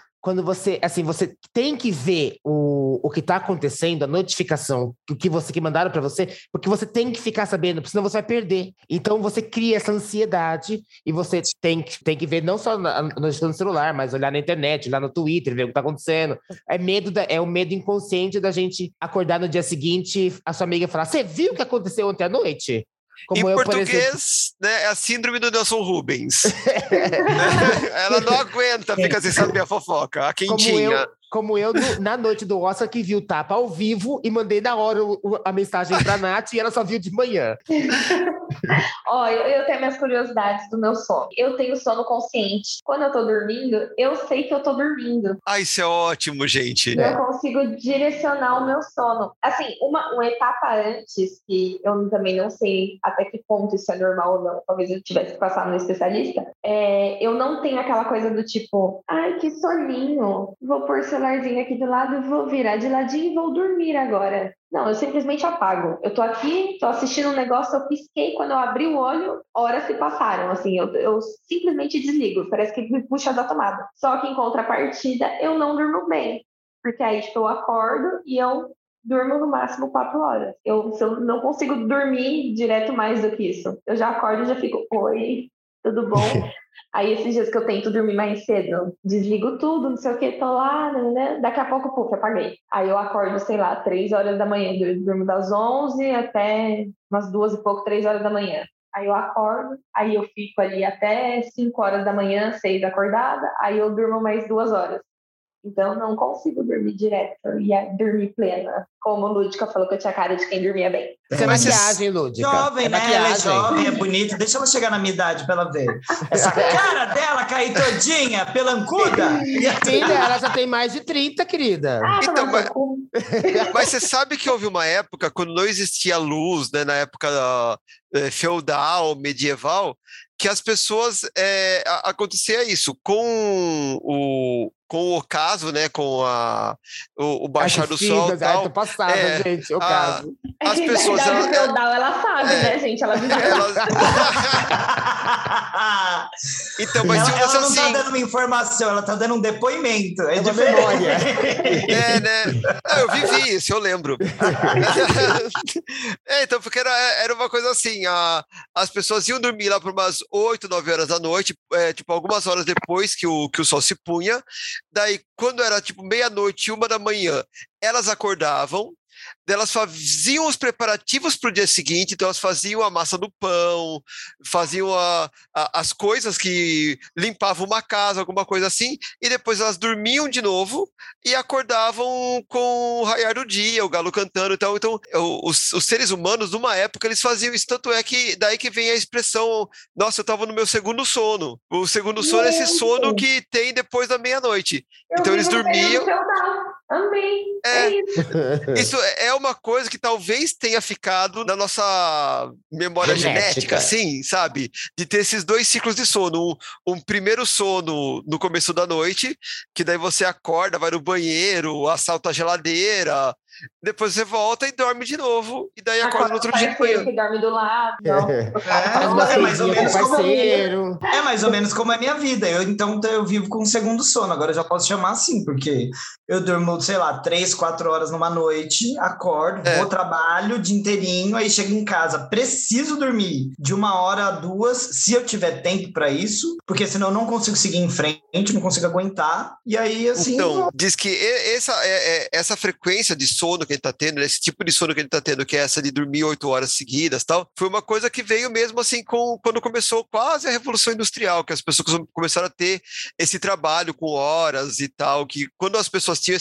assim, você tem que ver o que está acontecendo, a notificação, o que mandaram para você, porque você tem que ficar sabendo, porque senão você vai perder. Então você cria essa ansiedade e você tem que ver não só no celular, mas olhar na internet, olhar no Twitter, ver o que está acontecendo. É o medo inconsciente da gente acordar no dia seguinte, a sua amiga falar, você viu o que aconteceu ontem à noite? Como em português, né, é a síndrome do Nelson Rubens. Ela não aguenta, fica sem saber a fofoca, a quentinha. Como eu, na noite do Oscar, que vi o tapa ao vivo e mandei na hora a mensagem pra Nath e ela só viu de manhã. Ó, eu tenho minhas curiosidades do meu sono. Eu tenho sono consciente. Quando eu tô dormindo, eu sei que eu tô dormindo. Ah, isso é ótimo, gente. Eu consigo direcionar o meu sono. Assim, uma etapa antes, que eu também não sei até que ponto isso é normal ou não, talvez eu tivesse que passar no especialista, eu não tenho aquela coisa do tipo, ai, que soninho, vou por celularzinho aqui do lado, vou virar de ladinho e vou dormir agora. Não, eu simplesmente apago. Eu tô aqui, tô assistindo um negócio, eu pisquei, quando eu abri o olho, horas se passaram, assim, eu simplesmente desligo, parece que me puxa da tomada. Só que em contrapartida, eu não durmo bem, porque aí, tipo, eu acordo e eu durmo no máximo 4 horas. Eu não consigo dormir direto mais do que isso. Eu já acordo e já fico, oi, tudo bom? Aí esses dias que eu tento dormir mais cedo, desligo tudo, não sei o que, tô lá, né? Daqui a pouco, puf, apaguei. Aí eu acordo, sei lá, 3 horas da manhã, durmo das 11 até umas 2 e pouco, 3 horas da manhã. Aí eu acordo, aí eu fico ali até 5 horas da manhã, 6 acordada, aí eu durmo mais 2 horas. Então, não consigo dormir direto e dormir plena. Como a Lúdica falou que eu tinha cara de quem dormia bem. Você é maquiagem, Lúdica. Jovem, né? Maquiagem. Ela é jovem, é bonita. Deixa ela chegar na minha idade pra ela ver. Essa cara dela cair todinha, pelancuda. Filha, ela já tem mais de 30, querida. Ah, então, mas você sabe que houve uma época, quando não existia luz, né? Na época feudal, medieval, que as pessoas... acontecia isso. Com o ocaso, né, com o baixar do sol e tal. Passada, gente, ocaso. As pessoas... A idade feudal, ela sabe, né, gente? Ela viveu. Então, mas ela não tá dando uma informação, ela tá dando um depoimento. É de memória. É, né? Eu vivi isso, eu lembro. Então, porque era uma coisa assim, as pessoas iam dormir lá por umas 8, 9 horas da noite, tipo, algumas horas depois que o sol se punha. Daí, quando era tipo meia-noite, 1 da manhã, elas acordavam, elas faziam os preparativos para o dia seguinte, então elas faziam a massa do pão, faziam as coisas que limpavam uma casa, alguma coisa assim, e depois elas dormiam de novo e acordavam com o raiar do dia, o galo cantando e tal. Então, os seres humanos, numa época, eles faziam isso, tanto é que daí que vem a expressão, nossa, eu estava no meu segundo sono. O segundo sono é esse sono que tem depois da meia-noite. Então eles dormiam... Amém. Isso é uma coisa que talvez tenha ficado na nossa memória genética, assim, sabe? De ter esses 2 ciclos de sono. Um primeiro sono no começo da noite, que daí você acorda, vai no banheiro, assalta a geladeira, Depois você volta e dorme de novo. E daí acorda no outro dia. Que dorme do lado. É mais ou menos como é a minha vida. Então eu vivo com um segundo sono. Agora eu já posso chamar assim, porque eu durmo, sei lá, 3-4 horas numa noite, acordo, vou ao trabalho o dia inteirinho, aí chego em casa. Preciso dormir de 1 hora a 2, se eu tiver tempo pra isso, porque senão eu não consigo seguir em frente, não consigo aguentar. E aí, assim... Então, diz que essa frequência de sono que ele tá tendo, esse tipo de sono que ele tá tendo, que é essa de dormir 8 horas seguidas e tal, foi uma coisa que veio mesmo assim quando começou quase a Revolução Industrial, que as pessoas começaram a ter esse trabalho com horas e tal, que quando as pessoas tinham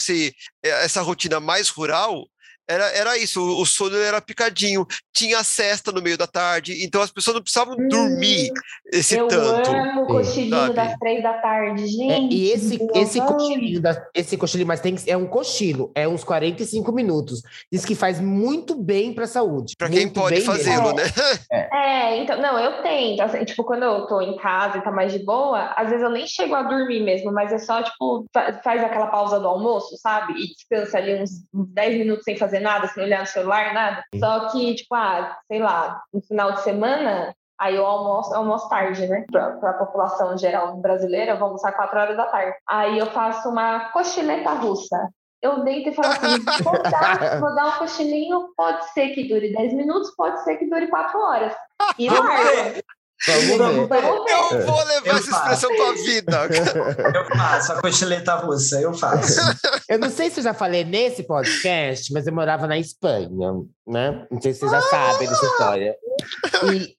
essa rotina mais rural, era isso, o sono era picadinho, tinha a sesta no meio da tarde, então as pessoas não precisavam dormir Eu amo o cochilinho das 3 da tarde, gente. E esse cochilinho, mas é um cochilo, é uns 45 minutos. Diz que faz muito bem pra saúde. Pra quem pode fazê-lo, né? Então, não, eu tento. Assim, tipo, quando eu tô em casa e tá mais de boa, às vezes eu nem chego a dormir mesmo, mas é só, tipo, faz aquela pausa do almoço, sabe? E descansa ali uns 10 minutos sem fazer nada, sem olhar no celular, nada. Só que, tipo, sei lá, no final de semana, aí eu almoço tarde, né? Pra população geral brasileira, eu vou almoçar 4 horas da tarde. Aí eu faço uma cochileta russa. Eu deito e falo assim, vou dar um cochilinho, pode ser que dure 10 minutos, pode ser que dure 4 horas. E largo. Eu vou levar essa expressão pra vida. Eu faço a cochileta russa, eu faço. Eu não sei se eu já falei nesse podcast, mas eu morava na Espanha, né? Não sei se vocês já sabem dessa história.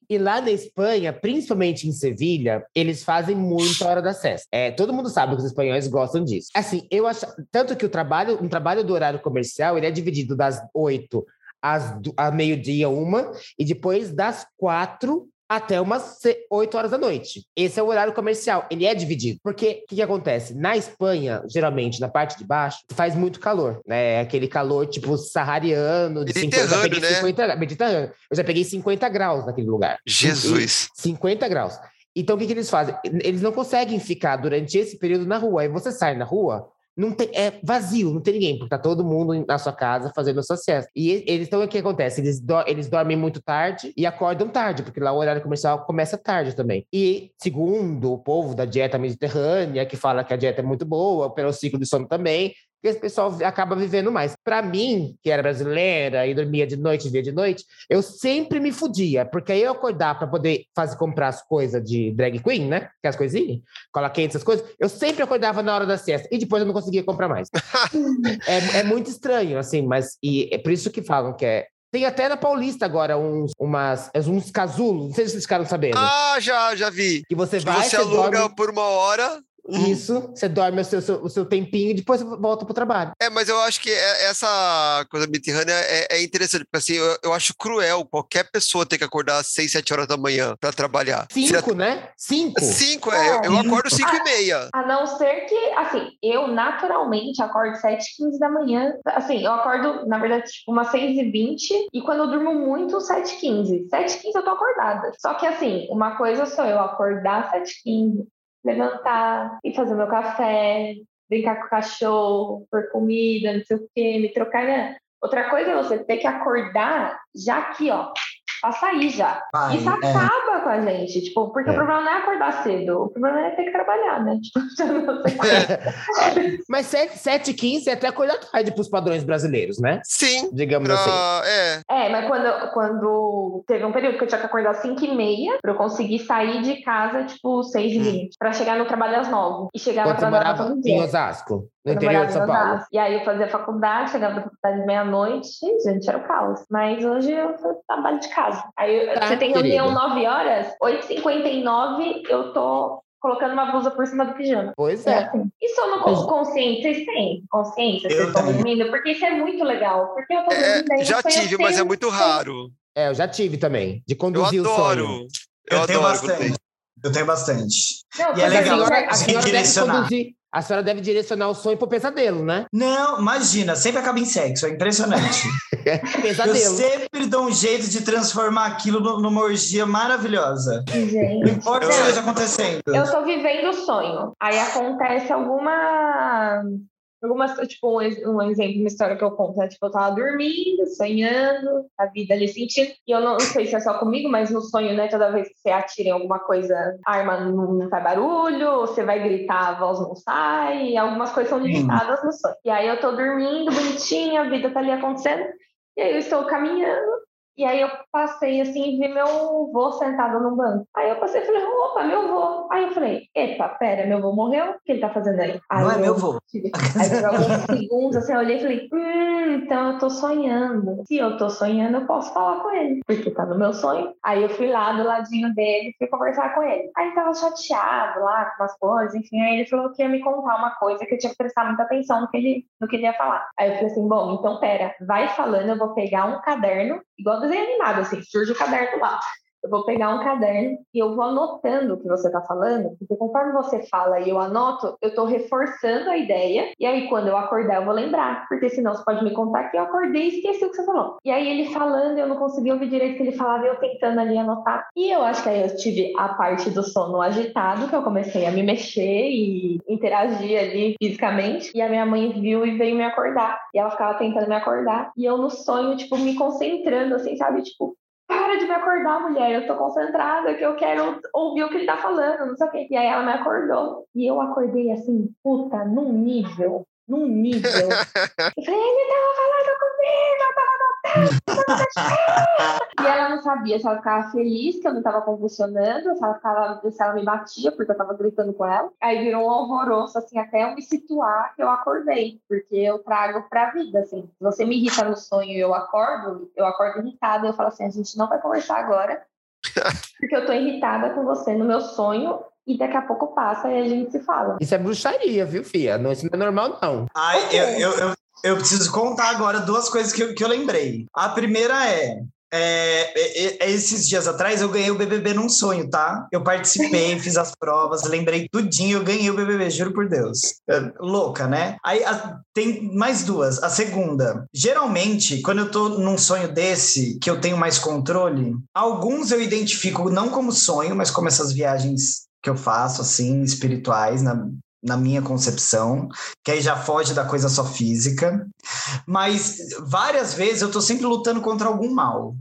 E lá na Espanha, principalmente em Sevilha, eles fazem muita hora da sesta. Todo mundo sabe que os espanhóis gostam disso. Assim, eu acho... Tanto que um trabalho do horário comercial, ele é dividido das 8 às meio-dia, 1, e depois das 4 até umas 8 horas da noite. Esse é o horário comercial, ele é dividido. Porque o que acontece? Na Espanha, geralmente, na parte de baixo, faz muito calor, né? Aquele calor, tipo, saariano, de 50, né? 50, mediterrâneo. Eu já peguei 50 graus naquele lugar. Jesus! 50 graus. Então, o que eles fazem? Eles não conseguem ficar durante esse período na rua. Aí você sai na rua... Não tem, é vazio, não tem ninguém, porque tá todo mundo na sua casa fazendo a sua siesta. E eles estão, o que acontece? Eles dormem muito tarde e acordam tarde, porque lá o horário comercial começa tarde também. E segundo o povo da dieta mediterrânea, que fala que a dieta é muito boa, pelo ciclo de sono também, que esse pessoal acaba vivendo mais. Pra mim, que era brasileira e dormia de noite, via de noite, eu sempre me fudia, porque aí eu acordava pra poder comprar as coisas de drag queen, né? Que as coisinhas, cola quente, essas coisas. Eu sempre acordava na hora da siesta e depois eu não conseguia comprar mais. É muito estranho, assim, mas... E é por isso que falam que é... Tem até na Paulista agora uns casulos, não sei se vocês ficaram sabendo. Já vi. Que você vai, você aluga dorme... por 1 hora... Isso, você dorme o seu tempinho e depois volta pro trabalho. Mas eu acho que essa coisa mediterrânea é interessante, porque assim, eu acho cruel qualquer pessoa ter que acordar às 6-7 horas da manhã pra trabalhar. 5, né? 5? 5, eu acordo 5:30. A não ser que, assim, eu naturalmente acordo 7:15 da manhã, assim, eu acordo, na verdade, tipo, umas 6:20, e quando eu durmo muito, 7:15. 7:15 eu tô acordada. Só que, assim, uma coisa só, eu acordar 7:15, levantar, ir fazer meu café, brincar com o cachorro, pôr comida, não sei o quê, me trocar, né? Outra coisa é você ter que acordar já aqui, ó, pra sair já. Isso acaba com a gente, tipo, porque o problema não é acordar cedo, o problema é ter que trabalhar, né? Tipo, já não sei Mas 7:15 é até acordar tarde pros padrões brasileiros, né? Sim. Digamos assim. Mas quando teve um período que eu tinha que acordar às 5:30 pra eu conseguir sair de casa, tipo, 6:20, pra chegar no trabalho às 9. E chegar no trabalho às 9 em Osasco. No interior de São Paulo. E aí eu fazia faculdade, chegava da faculdade meia-noite, gente, era o caos. Mas hoje eu trabalho de casa. Aí você tem reunião 9 horas, 8:59 eu tô colocando uma blusa por cima do pijama. Pois é. E sono consciente, vocês têm consciência? Vocês estão dormindo? Porque isso é muito legal. Porque eu tô dormindo daí. Já tive, mas é muito raro. Eu já tive também, de conduzir o sono. Eu tenho bastante. Não, e é legal assim, direcionar. A senhora deve direcionar o sonho pro pesadelo, né? Não, imagina, sempre acaba em sexo, é impressionante. Pesadelo. Eu sempre dou um jeito de transformar aquilo numa orgia maravilhosa. Gente. Não importa o que esteja acontecendo. Eu tô vivendo o sonho. Aí acontece alguma... Algumas, tipo, um exemplo, uma história que eu conto, né? Tipo, eu tava dormindo, sonhando, a vida ali sentindo. E eu não sei se é só comigo, mas no sonho, né? Toda vez que você atira em alguma coisa, a arma não faz barulho, você vai gritar, a voz não sai. E algumas coisas são limitadas no sonho. E aí eu tô dormindo, bonitinha, a vida tá ali acontecendo. E aí eu estou caminhando. E aí eu passei, assim, vi meu avô sentado num banco. Aí eu passei e falei, opa, meu avô. Aí eu falei, epa, pera, meu avô morreu? O que ele tá fazendo aí? Não é meu avô. Aí por alguns segundos, assim, eu olhei e falei, então eu tô sonhando. Se eu tô sonhando, eu posso falar com ele, porque tá no meu sonho. Aí eu fui lá do ladinho dele, fui conversar com ele. Aí ele tava chateado lá com umas coisas, enfim. Aí ele falou que ia me contar uma coisa, que eu tinha que prestar muita atenção no que ele ia falar. Aí eu falei assim, bom, então pera, vai falando, eu vou pegar um caderno, igual desenho animado, assim, surge o caderno lá. Eu vou pegar um caderno e eu vou anotando o que você tá falando, porque conforme você fala e eu anoto, eu tô reforçando a ideia, e aí quando eu acordar eu vou lembrar, porque senão você pode me contar que eu acordei e esqueci o que você falou. E aí ele falando, eu não conseguia ouvir direito o que ele falava, eu tentando ali anotar. E eu acho que aí eu tive a parte do sono agitado, que eu comecei a me mexer e interagir ali fisicamente, e a minha mãe viu e veio me acordar. E ela ficava tentando me acordar, e eu no sonho, tipo, me concentrando, assim, sabe, tipo, para de me acordar, mulher, eu tô concentrada, que eu quero ouvir o que ele tá falando, não sei o quê. E aí ela me acordou. E eu acordei assim, puta, num nível. Eu falei, ele tava falando comigo, eu tava e ela não sabia se ela ficava feliz que eu não tava convulsionando, se ela me batia porque eu tava gritando com ela. Aí virou um alvoroço, assim, até eu me situar que eu acordei, porque eu trago pra vida, assim, se você me irrita no sonho e eu acordo irritada, eu falo assim, a gente não vai conversar agora porque eu tô irritada com você no meu sonho. E daqui a pouco passa e a gente se fala. Isso é bruxaria, viu, fia? Não, isso não é normal, não. Ai, okay. Eu preciso contar agora duas coisas que eu lembrei. A primeira é esses dias atrás eu ganhei o BBB num sonho, tá? Eu participei, fiz as provas, lembrei tudinho, eu ganhei o BBB, juro por Deus. É, louca, né? Aí tem mais duas. A segunda, geralmente, quando eu tô num sonho desse, que eu tenho mais controle, alguns eu identifico não como sonho, mas como essas viagens que eu faço, assim, espirituais, na minha concepção, que aí já foge da coisa só física. Mas várias vezes eu tô sempre lutando contra algum mal.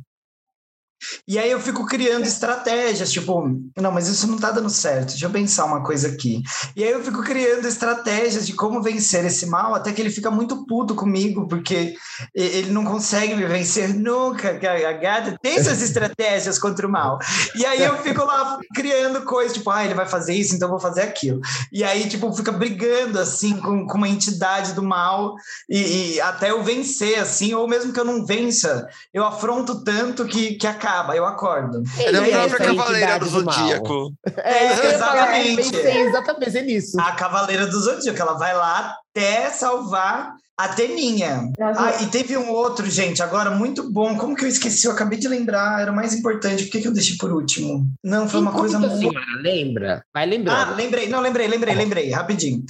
E aí eu fico criando estratégias, tipo, não, mas isso não tá dando certo, deixa eu pensar uma coisa aqui. E aí eu fico criando estratégias de como vencer esse mal, até que ele fica muito puto comigo, porque ele não consegue me vencer nunca, a gata tem essas estratégias contra o mal. E aí eu fico lá criando coisas, tipo, ah, ele vai fazer isso, então eu vou fazer aquilo. E aí, tipo, fica brigando, assim, com uma entidade do mal, e até eu vencer, assim, ou mesmo que eu não vença, eu afronto tanto que acaba, eu acordo. Ele é a própria Cavaleira do Zodíaco. Exatamente. Exatamente, é nisso. A Cavaleira do Zodíaco, ela vai lá até salvar a Teninha. E teve um outro, gente, agora muito bom. Como que eu esqueci? Eu acabei de lembrar, era o mais importante. Por que eu deixei por último? Não, foi uma coisa muito... Senhora, lembra? Vai lembrando. Ah, lembrei, rapidinho.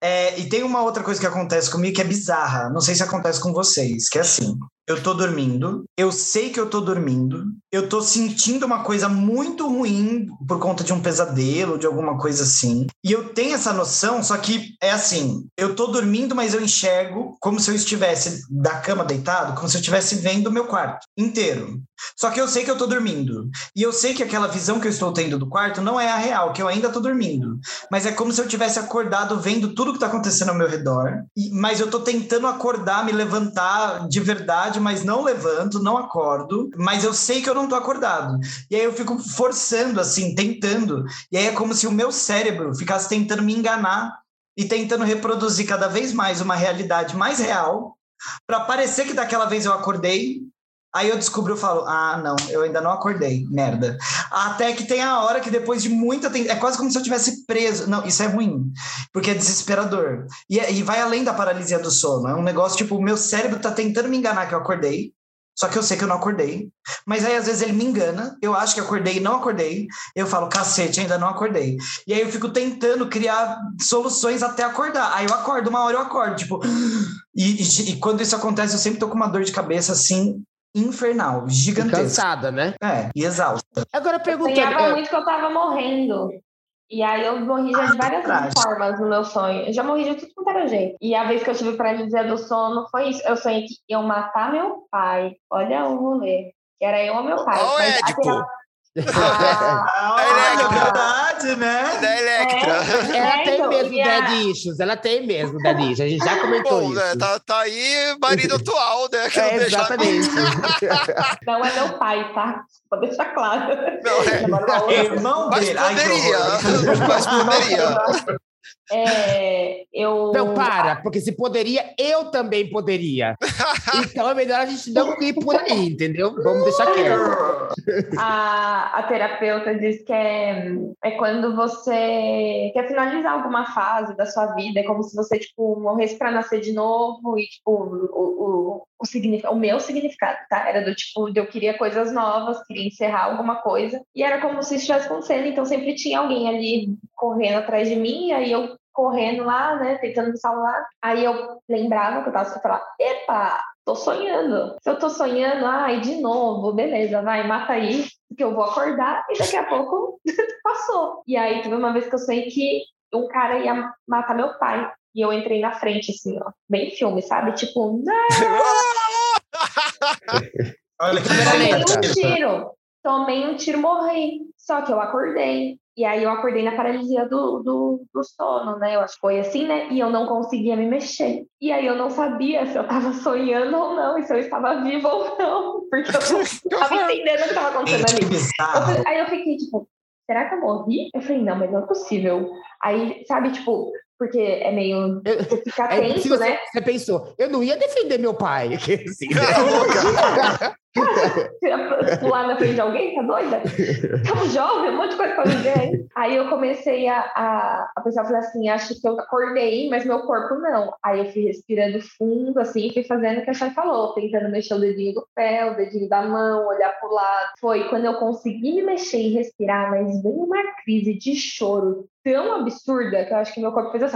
É, e tem uma outra coisa que acontece comigo que é bizarra. Não sei se acontece com vocês, que é assim... Eu tô dormindo, eu sei que eu tô dormindo, eu tô sentindo uma coisa muito ruim por conta de um pesadelo, de alguma coisa assim. E eu tenho essa noção, só que é assim, eu tô dormindo, mas eu enxergo como se eu estivesse da cama deitado, como se eu estivesse vendo o meu quarto inteiro. Só que eu sei que eu tô dormindo. E eu sei que aquela visão que eu estou tendo do quarto não é a real, que eu ainda tô dormindo. Mas é como se eu tivesse acordado vendo tudo que tá acontecendo ao meu redor. Mas eu tô tentando acordar, me levantar de verdade, mas não levanto, não acordo, mas eu sei que eu não tô acordado. E aí eu fico forçando, assim, tentando. E aí é como se o meu cérebro ficasse tentando me enganar e tentando reproduzir cada vez mais uma realidade mais real para parecer que daquela vez eu acordei. Aí eu descubro, eu falo, ah, não, eu ainda não acordei, merda. Até que tem a hora que depois de muita... É quase como se eu tivesse preso. Não, isso é ruim, porque é desesperador. E vai além da paralisia do sono. É um negócio, tipo, o meu cérebro tá tentando me enganar que eu acordei, só que eu sei que eu não acordei. Mas aí, às vezes, ele me engana. Eu acho que acordei e não acordei. Eu falo, cacete, ainda não acordei. E aí eu fico tentando criar soluções até acordar. Aí eu acordo, uma hora eu acordo, tipo... E quando isso acontece, eu sempre tô com uma dor de cabeça, assim... infernal, gigantesca. Cansada, né? É, e exausta. Agora perguntando... Eu sonhava muito que eu tava morrendo. E aí eu morri já de várias formas no meu sonho. Eu já morri de tudo quanto era jeito. E a vez que eu tive paralisia do sono foi isso. Eu sonhei que eu matar meu pai. Olha o rolê. Que era eu ou meu pai. Olha o Édipo. É verdade, né? Da Electra. Ela tem mesmo Dead Issues. Ela tem mesmo Dead Issues. A gente já comentou isso. Né? Tá aí marido atual, né? Que não exatamente. Não é meu pai, tá? Pra deixar claro. Não, irmão dele. Mas poderia. Não, para, porque se poderia, eu também poderia. Então é melhor a gente não ir por aí, entendeu? Vamos deixar quieto. A terapeuta diz que é quando você quer finalizar alguma fase da sua vida, é como se você, tipo, morresse pra nascer de novo e, tipo, o meu significado, tá? Era do tipo, eu queria coisas novas, queria encerrar alguma coisa. E era como se isso estivesse acontecendo. Então sempre tinha alguém ali correndo atrás de mim, e aí eu correndo lá, né, tentando me salvar. Aí eu lembrava que eu tava falando, epa, tô sonhando. Se eu tô sonhando, ai, de novo, beleza, vai, mata aí, que eu vou acordar e daqui a pouco passou. E aí teve uma vez que eu sonhei que um cara ia matar meu pai. E eu entrei na frente, assim, ó, bem filme, sabe? Tipo, olha que tomei um tiro, morri. Só que eu acordei. E aí eu acordei na paralisia do sono, né? Eu acho que foi assim, né? E eu não conseguia me mexer. E aí eu não sabia se eu tava sonhando ou não, e se eu estava viva ou não, porque eu tava entendendo o que tava acontecendo ali. Aí eu fiquei, tipo, será que eu morri? Eu falei, não, mas não é possível. Aí, sabe, tipo... Porque é meio... Você fica tenso, né? Você pensou, eu não ia defender meu pai. Assim, né? Cara, pular na frente de alguém, tá doida? Estamos jovens, um monte de coisa pra viver. Aí eu comecei a pensar, falei assim, acho que eu acordei, mas meu corpo não. Aí eu fui respirando fundo, assim, fui fazendo o que a Chay falou, tentando mexer o dedinho do pé, o dedinho da mão, olhar pro lado. Foi quando eu consegui me mexer e respirar, mas veio uma crise de choro tão absurda que eu acho que meu corpo fez assim.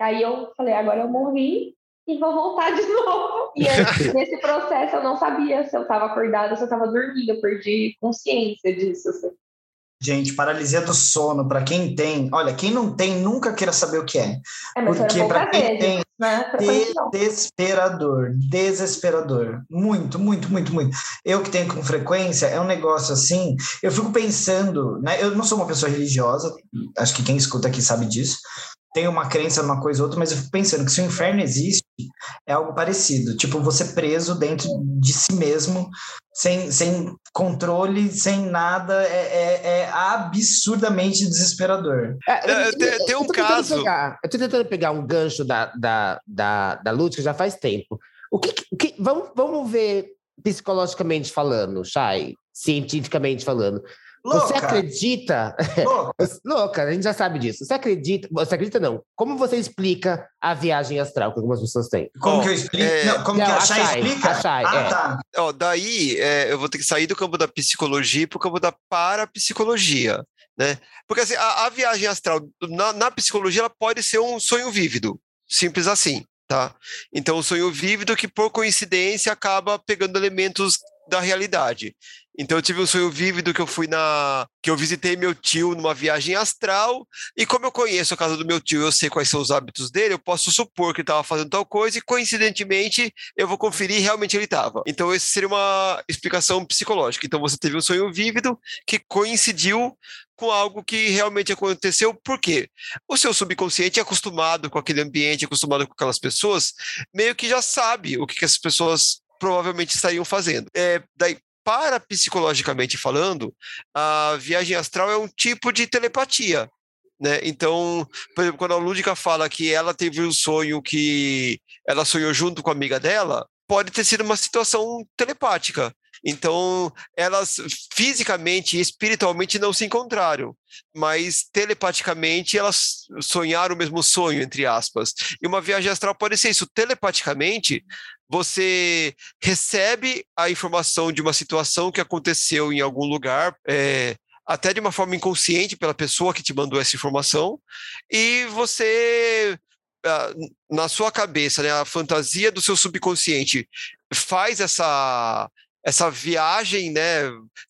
Aí eu falei, agora eu morri e vou voltar de novo. E aí, nesse processo eu não sabia se eu estava acordada ou se eu estava dormindo. Eu perdi consciência disso. Assim. Gente, paralisia do sono, para quem tem... Olha, quem não tem, nunca queira saber o que é. Porque para quem tem... Desesperador. Muito, muito, muito, muito. Eu que tenho com frequência, é um negócio assim, eu fico pensando, né? Eu não sou uma pessoa religiosa, acho que quem escuta aqui sabe disso. Tenho uma crença numa coisa ou outra, mas eu fico pensando que se o inferno existe, é algo parecido. Tipo, você preso dentro de si mesmo, sem controle, sem nada, é absurdamente desesperador. Tem um caso... Eu tô tentando pegar um gancho da Lúdica já faz tempo. Vamos ver psicologicamente falando, Chay, cientificamente falando. Você acredita... Louca, a gente já sabe disso. Você acredita não. Como você explica a viagem astral que algumas pessoas têm? Como que eu explico? Como que a Chay explica? Tá. Eu vou ter que sair do campo da psicologia para o campo da parapsicologia, né? Porque assim, a viagem astral, na psicologia, ela pode ser um sonho vívido. Simples assim, tá? Então, um sonho vívido que, por coincidência, acaba pegando elementos da realidade. Então eu tive um sonho vívido que eu visitei meu tio numa viagem astral, e como eu conheço a casa do meu tio, eu sei quais são os hábitos dele, eu posso supor que ele estava fazendo tal coisa, e coincidentemente eu vou conferir e realmente ele estava. Então essa seria uma explicação psicológica. Então você teve um sonho vívido que coincidiu com algo que realmente aconteceu, porque o seu subconsciente é acostumado com aquele ambiente, acostumado com aquelas pessoas, meio que já sabe o que essas pessoas provavelmente estariam fazendo. Daí, parapsicologicamente falando, a viagem astral é um tipo de telepatia, né? Então, por exemplo, quando a Lúdica fala que ela teve um sonho que ela sonhou junto com a amiga dela, pode ter sido uma situação telepática. Então, elas fisicamente e espiritualmente não se encontraram, mas telepaticamente elas sonharam o mesmo sonho, entre aspas. E uma viagem astral pode ser isso. Telepaticamente, você recebe a informação de uma situação que aconteceu em algum lugar, até de uma forma inconsciente pela pessoa que te mandou essa informação, e você... na sua cabeça, né, a fantasia do seu subconsciente faz essa essa viagem, né,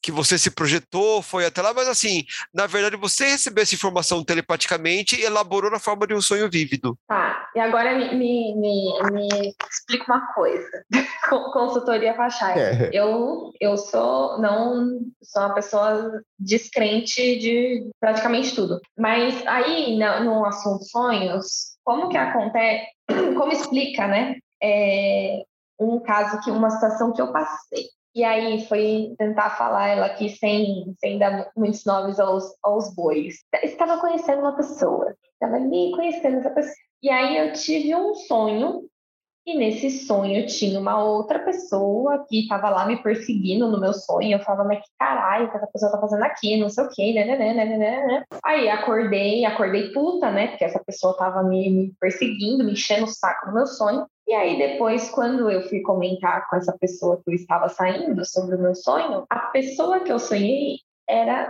que você se projetou, foi até lá, mas assim, na verdade você recebeu essa informação telepaticamente e elaborou na forma de um sonho vívido. Tá, e agora me explica uma coisa. Consultoria pra Chay. É. Eu sou uma pessoa descrente de praticamente tudo. Mas aí, no assunto sonhos, como que acontece, como explica, né, um caso, que uma situação que eu passei. E aí foi tentar falar ela aqui sem dar muitos nomes aos bois. Estava conhecendo uma pessoa. Estava me conhecendo essa pessoa. E aí eu tive um sonho. E nesse sonho tinha uma outra pessoa que estava lá me perseguindo no meu sonho. Eu falava, mas que caralho, que essa pessoa tá fazendo aqui, não sei o quê, né. Aí acordei puta, né? Porque essa pessoa tava me perseguindo, me enchendo o saco no meu sonho. E aí depois, quando eu fui comentar com essa pessoa que eu estava saindo sobre o meu sonho, a pessoa que eu sonhei era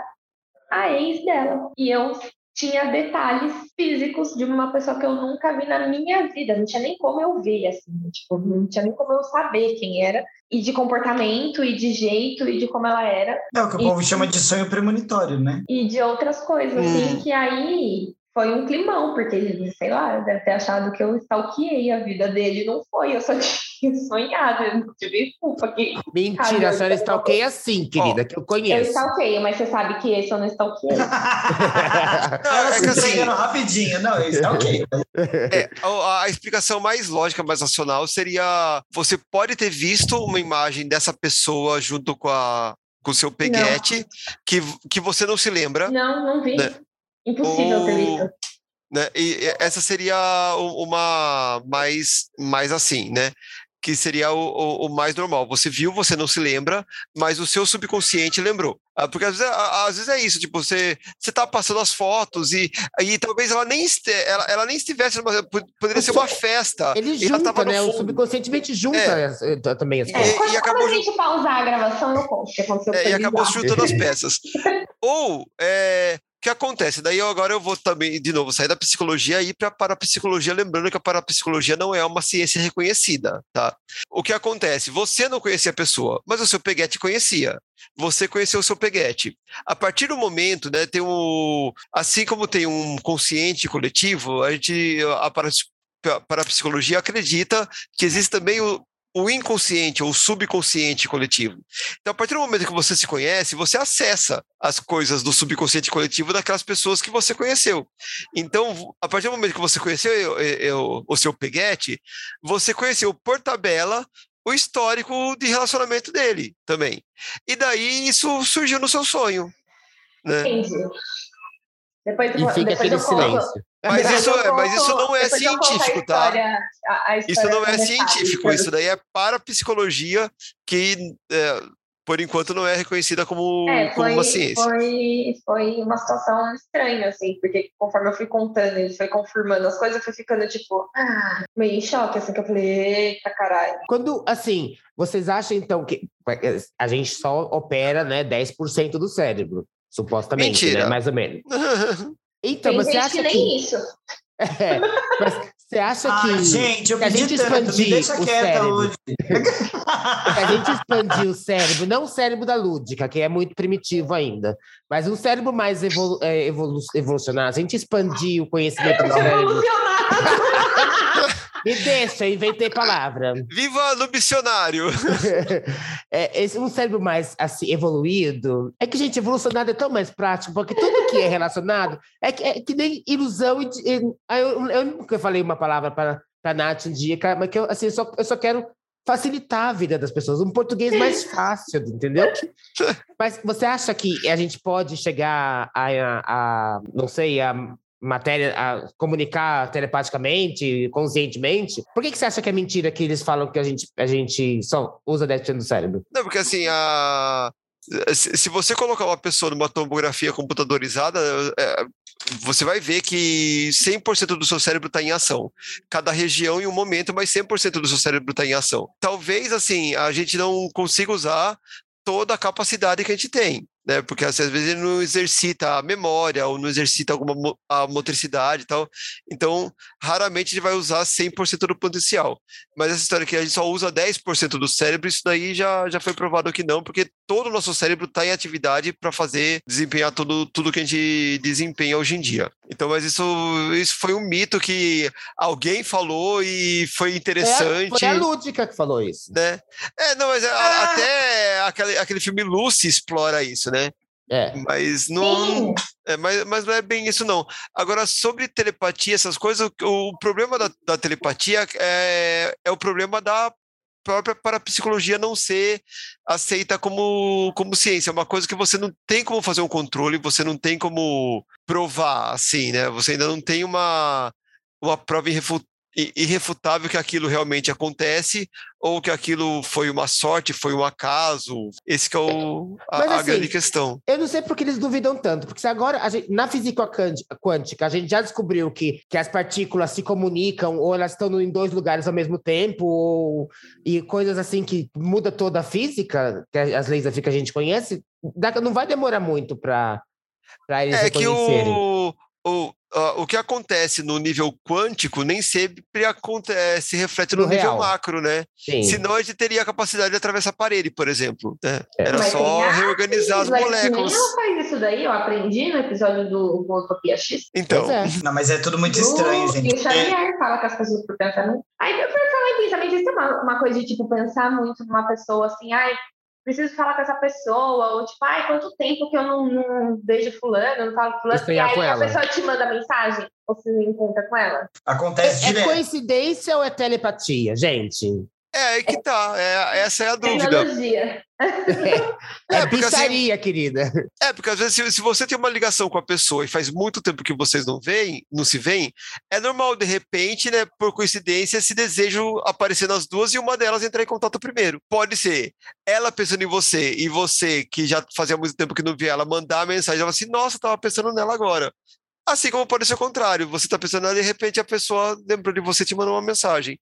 a ex dela. E eu tinha detalhes físicos de uma pessoa que eu nunca vi na minha vida. Não tinha nem como eu ver, assim. Tipo, não tinha nem como eu saber quem era. E de comportamento, e de jeito, e de como ela era. É o que o povo chama de sonho premonitório, né? E de outras coisas, assim, que aí foi um climão. Porque ele, sei lá, deve ter achado que eu stalkeei a vida dele. Não foi, eu só tinha sonhado. Eu não tive culpa. Que, mentira, cara, a senhora stalkeia sim, querida, que eu conheço. Eu stalkeio, mas você sabe que esse eu não stalkeio. Não, é que assim, rapidinho. Não, eu stalkeio. A explicação mais lógica, mais racional, seria... Você pode ter visto uma imagem dessa pessoa junto com o seu peguete que você não se lembra. Não vi. Né? Impossível ter visto. Né? E essa seria uma mais assim, né? Que seria o mais normal. Você viu, você não se lembra, mas o seu subconsciente lembrou. Porque às vezes é isso, tipo, você tá passando as fotos e talvez ela nem estivesse, poderia ser uma festa. Ele junta, né? O subconscientemente junta também as coisas. Quando a gente pausar a gravação, eu conto o que aconteceu. E acabou juntando as peças. Ou... O que acontece? Daí agora eu vou também, de novo, sair da psicologia e ir para a parapsicologia, lembrando que a parapsicologia não é uma ciência reconhecida, tá? O que acontece? Você não conhecia a pessoa, mas o seu peguete conhecia. Você conheceu o seu peguete. A partir do momento, né, tem assim como tem um consciente coletivo, a parapsicologia acredita que existe também o inconsciente ou subconsciente coletivo. Então, a partir do momento que você se conhece, você acessa as coisas do subconsciente coletivo daquelas pessoas que você conheceu. Então, a partir do momento que você conheceu o seu peguete, você conheceu por tabela o histórico de relacionamento dele também. E daí isso surgiu no seu sonho. Né? Entendi. Depois eu silêncio. Mas isso não é científico, tá? Isso não é científico, isso daí é parapsicologia que, por enquanto, não é reconhecida como uma ciência. Foi uma situação estranha, assim, porque conforme eu fui contando, ele foi confirmando as coisas, eu fui ficando, tipo, meio em choque, assim, que eu falei, eita, caralho. Quando, assim, vocês acham, então, que a gente só opera, né, 10% do cérebro? Supostamente, né? Mais ou menos. Então, tem você acha que nem isso. Mas você acha que gente, eu pedi tanto, me deixa quieta hoje. Se a gente expandir o cérebro, não o cérebro da Lúdica, que é muito primitivo ainda, mas um cérebro mais evolucionado, se a gente expandir o conhecimento do cérebro... Me deixa, eu inventei palavra. Viva no dicionário! Um cérebro mais assim, evoluído... É que, gente, evolucionado é tão mais prático, porque tudo que é relacionado é que nem ilusão... Eu nunca falei uma palavra para a Nath um dia, mas que eu só quero facilitar a vida das pessoas. Um português mais fácil, entendeu? Mas você acha que a gente pode chegar a não sei, matéria, a comunicar telepaticamente, conscientemente? Por que você acha que é mentira que eles falam que a gente só usa 10% do cérebro? Não, porque assim, se você colocar uma pessoa numa tomografia computadorizada, você vai ver que 100% do seu cérebro está em ação. Cada região em um momento, mas 100% do seu cérebro está em ação. Talvez, assim, a gente não consiga usar toda a capacidade que a gente tem. né? Porque às vezes ele não exercita a memória ou não exercita alguma a motricidade e tal. Então, raramente ele vai usar 100% do potencial. Mas essa história que a gente só usa 10% do cérebro, isso daí já foi provado que não, porque todo o nosso cérebro está em atividade para fazer, desempenhar tudo que a gente desempenha hoje em dia. Então, mas isso foi um mito que alguém falou e foi interessante. Foi a Lúdica que falou isso. Né? Não, mas até aquele filme Lucy explora isso, né? Mas não. Mas não é bem isso, não. Agora, sobre telepatia, essas coisas, o problema da telepatia é o problema da própria parapsicologia não ser aceita como ciência. É uma coisa que você não tem como fazer um controle, você não tem como provar, assim, né? Você ainda não tem uma prova irrefutável que aquilo realmente acontece, ou que aquilo foi uma sorte, foi um acaso. Esse que é a grande questão. Eu não sei porque eles duvidam tanto, porque se agora, na física quântica, a gente já descobriu que as partículas se comunicam, ou elas estão em dois lugares ao mesmo tempo, e coisas assim que muda toda a física, que as leis da física a gente conhece, não vai demorar muito para eles reconhecerem. Que o que acontece no nível quântico nem sempre se reflete no nível macro, né? Sim. Senão a gente teria a capacidade de atravessar a parede, por exemplo. Né? Era mas só reorganizar as moléculas. Não faz isso daí, eu aprendi no episódio do Utopia X. Então. Não, mas é tudo muito estranho, gente. O Xavier fala que as pessoas por pensamento. Aí eu falo em pensamento, isso é uma coisa de tipo pensar muito numa pessoa assim, preciso falar com essa pessoa, ou tipo, quanto tempo que eu não vejo fulano, não falo com fulano, e aí a pessoa te manda mensagem, ou você encontra com ela. Acontece direto. É coincidência ou é telepatia, gente? É que tá, essa é a dúvida. Tecnologia. Pizzaria, assim, querida. Porque às vezes se você tem uma ligação com a pessoa e faz muito tempo que vocês não se veem, é normal, de repente, né, por coincidência, esse desejo aparecer nas duas e uma delas entrar em contato primeiro. Pode ser ela pensando em você e você, que já fazia muito tempo que não via ela, mandar a mensagem e falar assim, nossa, tava pensando nela agora. Assim como pode ser o contrário, você tá pensando nela e de repente a pessoa lembrou de você e te mandou uma mensagem.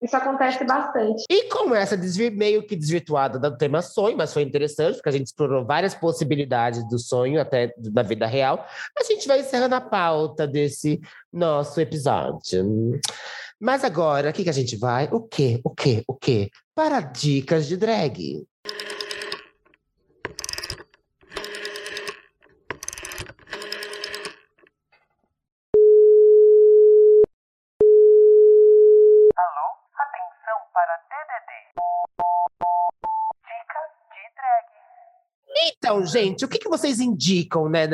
Isso acontece bastante. E com essa meio que desvirtuada do tema sonho, mas foi interessante, porque a gente explorou várias possibilidades do sonho, até da vida real, a gente vai encerrando a pauta desse nosso episódio. Mas agora, o que a gente vai? O quê? Para dicas de drag. Então, gente, o que vocês indicam, né,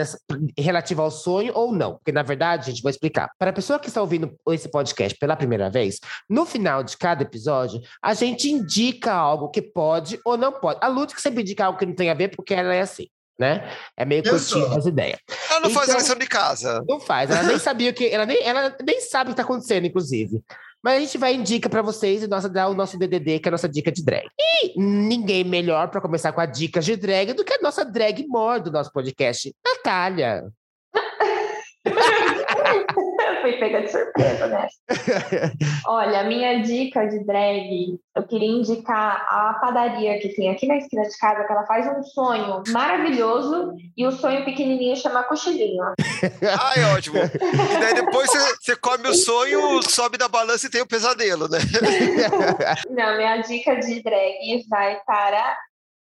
relativo ao sonho ou não? Porque, na verdade, gente, vou explicar. Para a pessoa que está ouvindo esse podcast pela primeira vez, no final de cada episódio, a gente indica algo que pode ou não pode. A Lúdica sempre indica algo que não tem a ver, porque ela é assim, né? É meio curtinho as ideias. Ela não faz a lição de casa. Não faz, ela nem sabia o que... Ela nem sabe o que está acontecendo, inclusive. Mas a gente vai indicar para vocês e dar o nosso DDD, que é a nossa dica de drag. E ninguém melhor para começar com a dica de drag do que a nossa drag mor do nosso podcast, Natália. Eu fui pega de surpresa, né? Olha, a minha dica de drag, eu queria indicar a padaria que tem aqui na esquina de casa, que ela faz um sonho maravilhoso e o sonho pequenininho chama cochilinho. Ai, ótimo. E daí depois você come o sonho, sobe da balança e tem o pesadelo, né? Não, minha dica de drag vai para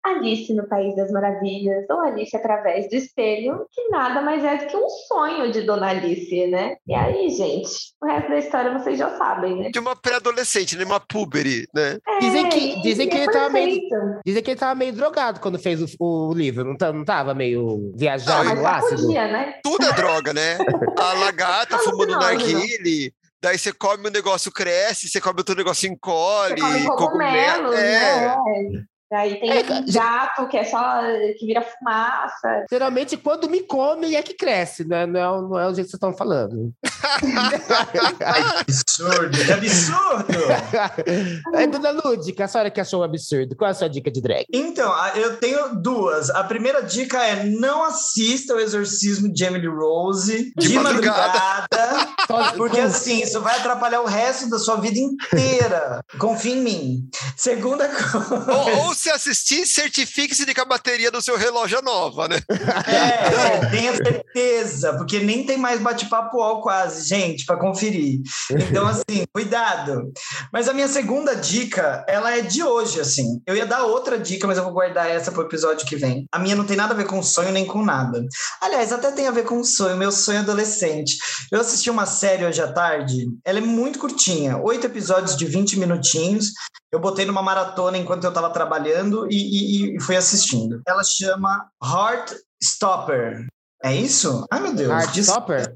Alice no País das Maravilhas, ou Alice através do espelho, que nada mais é do que um sonho de Dona Alice, né? E aí, gente, o resto da história vocês já sabem, né? De uma pré-adolescente, né? Uma púbere, né? Dizem que ele tava meio drogado quando fez o livro, não tava meio viajado no ácido? Podia, né? Tudo é droga, né? A lagarta fumando narguile... Daí você come um negócio, cresce, você come outro negócio, encolhe... Você come cogumelo, né? Aí tem gato que é só que vira fumaça. Geralmente, quando me come, é que cresce, né? Não é o jeito que vocês estão falando. Que absurdo! É, dona Lúdica, a senhora que achou um absurdo. Qual é a sua dica de drag? Então, eu tenho duas. A primeira dica é: não assista o Exorcismo de Emily Rose de madrugada. Porque assim, isso vai atrapalhar o resto da sua vida inteira. Confia em mim. Segunda coisa... ou se assistir, certifique-se de que a bateria do seu relógio é nova, né? É, tenha certeza, porque nem tem mais bate-papo UOL quase, gente, para conferir. Então, assim, cuidado. Mas a minha segunda dica, ela é de hoje, assim. Eu ia dar outra dica, mas eu vou guardar essa pro episódio que vem. A minha não tem nada a ver com sonho nem com nada. Aliás, até tem a ver com sonho, meu sonho adolescente. Eu assisti uma série hoje à tarde, ela é muito curtinha, 8 episódios de 20 minutinhos, eu botei numa maratona enquanto eu estava trabalhando e fui assistindo. Ela chama Heartstopper, é isso? Ai meu Deus. Heartstopper?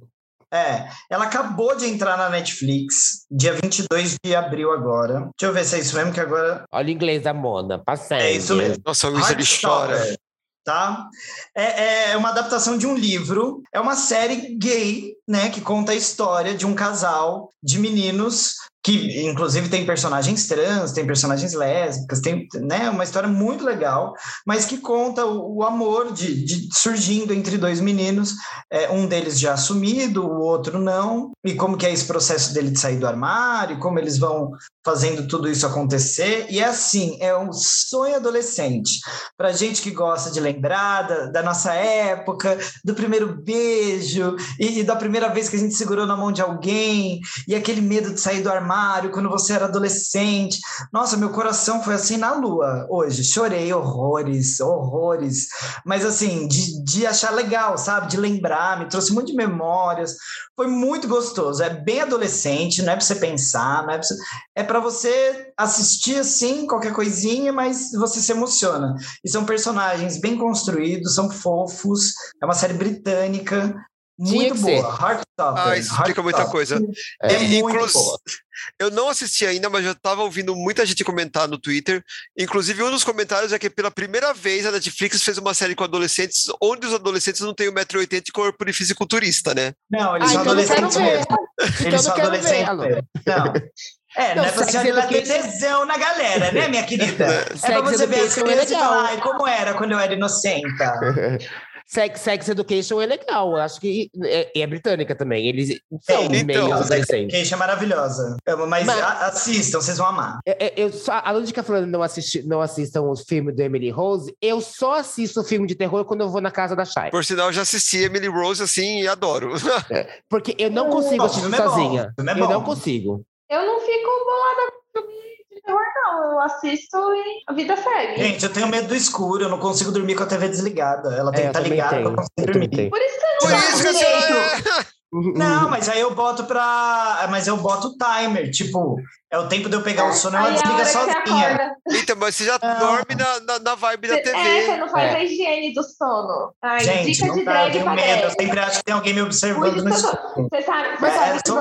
É, ela acabou de entrar na Netflix, dia 22 de abril agora. Deixa eu ver se é isso mesmo que agora... Olha o inglês da Mona, passando. É isso mesmo. Nossa, Luiz, ele chora. Tá? É uma adaptação de um livro, é uma série gay, né, que conta a história de um casal de meninos que, inclusive, tem personagens trans, tem personagens lésbicas, tem, né, uma história muito legal, mas que conta o amor de surgindo entre dois meninos, um deles já assumido, o outro não, e como que é esse processo dele de sair do armário, como eles vão fazendo tudo isso acontecer, e assim, é um sonho adolescente, pra gente que gosta de lembrar da nossa época, do primeiro beijo, e da primeira vez que a gente segurou na mão de alguém, e aquele medo de sair do armário, quando você era adolescente. Nossa, meu coração foi assim na lua hoje, chorei horrores, mas assim, de achar legal, sabe, de lembrar, me trouxe muito de memórias, foi muito gostoso, é bem adolescente, não é pra você pensar, não é pra você... é pra você assistir assim, qualquer coisinha, mas você se emociona. E são personagens bem construídos, são fofos, é uma série britânica, muito boa. Heartstopper. Ah, isso explica muita coisa. É muito boa. Eu não assisti ainda, mas já estava ouvindo muita gente comentar no Twitter. Inclusive, um dos comentários é que pela primeira vez a Netflix fez uma série com adolescentes, onde os adolescentes não têm 1,80m de corpo de fisiculturista, né? Não, eles são então adolescentes mesmo. Eles são adolescentes mesmo. Não. Não é pra você lá ter tesão na galera, né, minha querida? É pra você ver as coisas e falar, ai, como era quando eu era inocenta. Sex Education é legal, eu acho que é britânica também, eles são meio adolescentes. Sex Education é maravilhosa, mas assistam, vocês vão amar. A Lúdica falando não assistam os filmes do Emily Rose, eu só assisto filme de terror quando eu vou na casa da Chay. Por sinal, eu já assisti Emily Rose assim e adoro. Porque eu não consigo assistir sozinha, eu não consigo. Eu não fico bolada com filme de terror, não. Eu assisto e a vida segue. Gente, eu tenho medo do escuro, eu não consigo dormir com a TV desligada. Ela tem que estar ligada pra eu conseguir dormir. Por isso que eu não consigo. Não, mas aí eu boto pra... Mas eu boto o timer, tipo... É o tempo de eu pegar o sono, ela desliga sozinha. Então, mas você já dorme na vibe da TV. É, você não faz a higiene do sono. Ai, gente, dica de drag pra drag. Eu sempre acho que tem alguém me observando no sono. Você sabe que você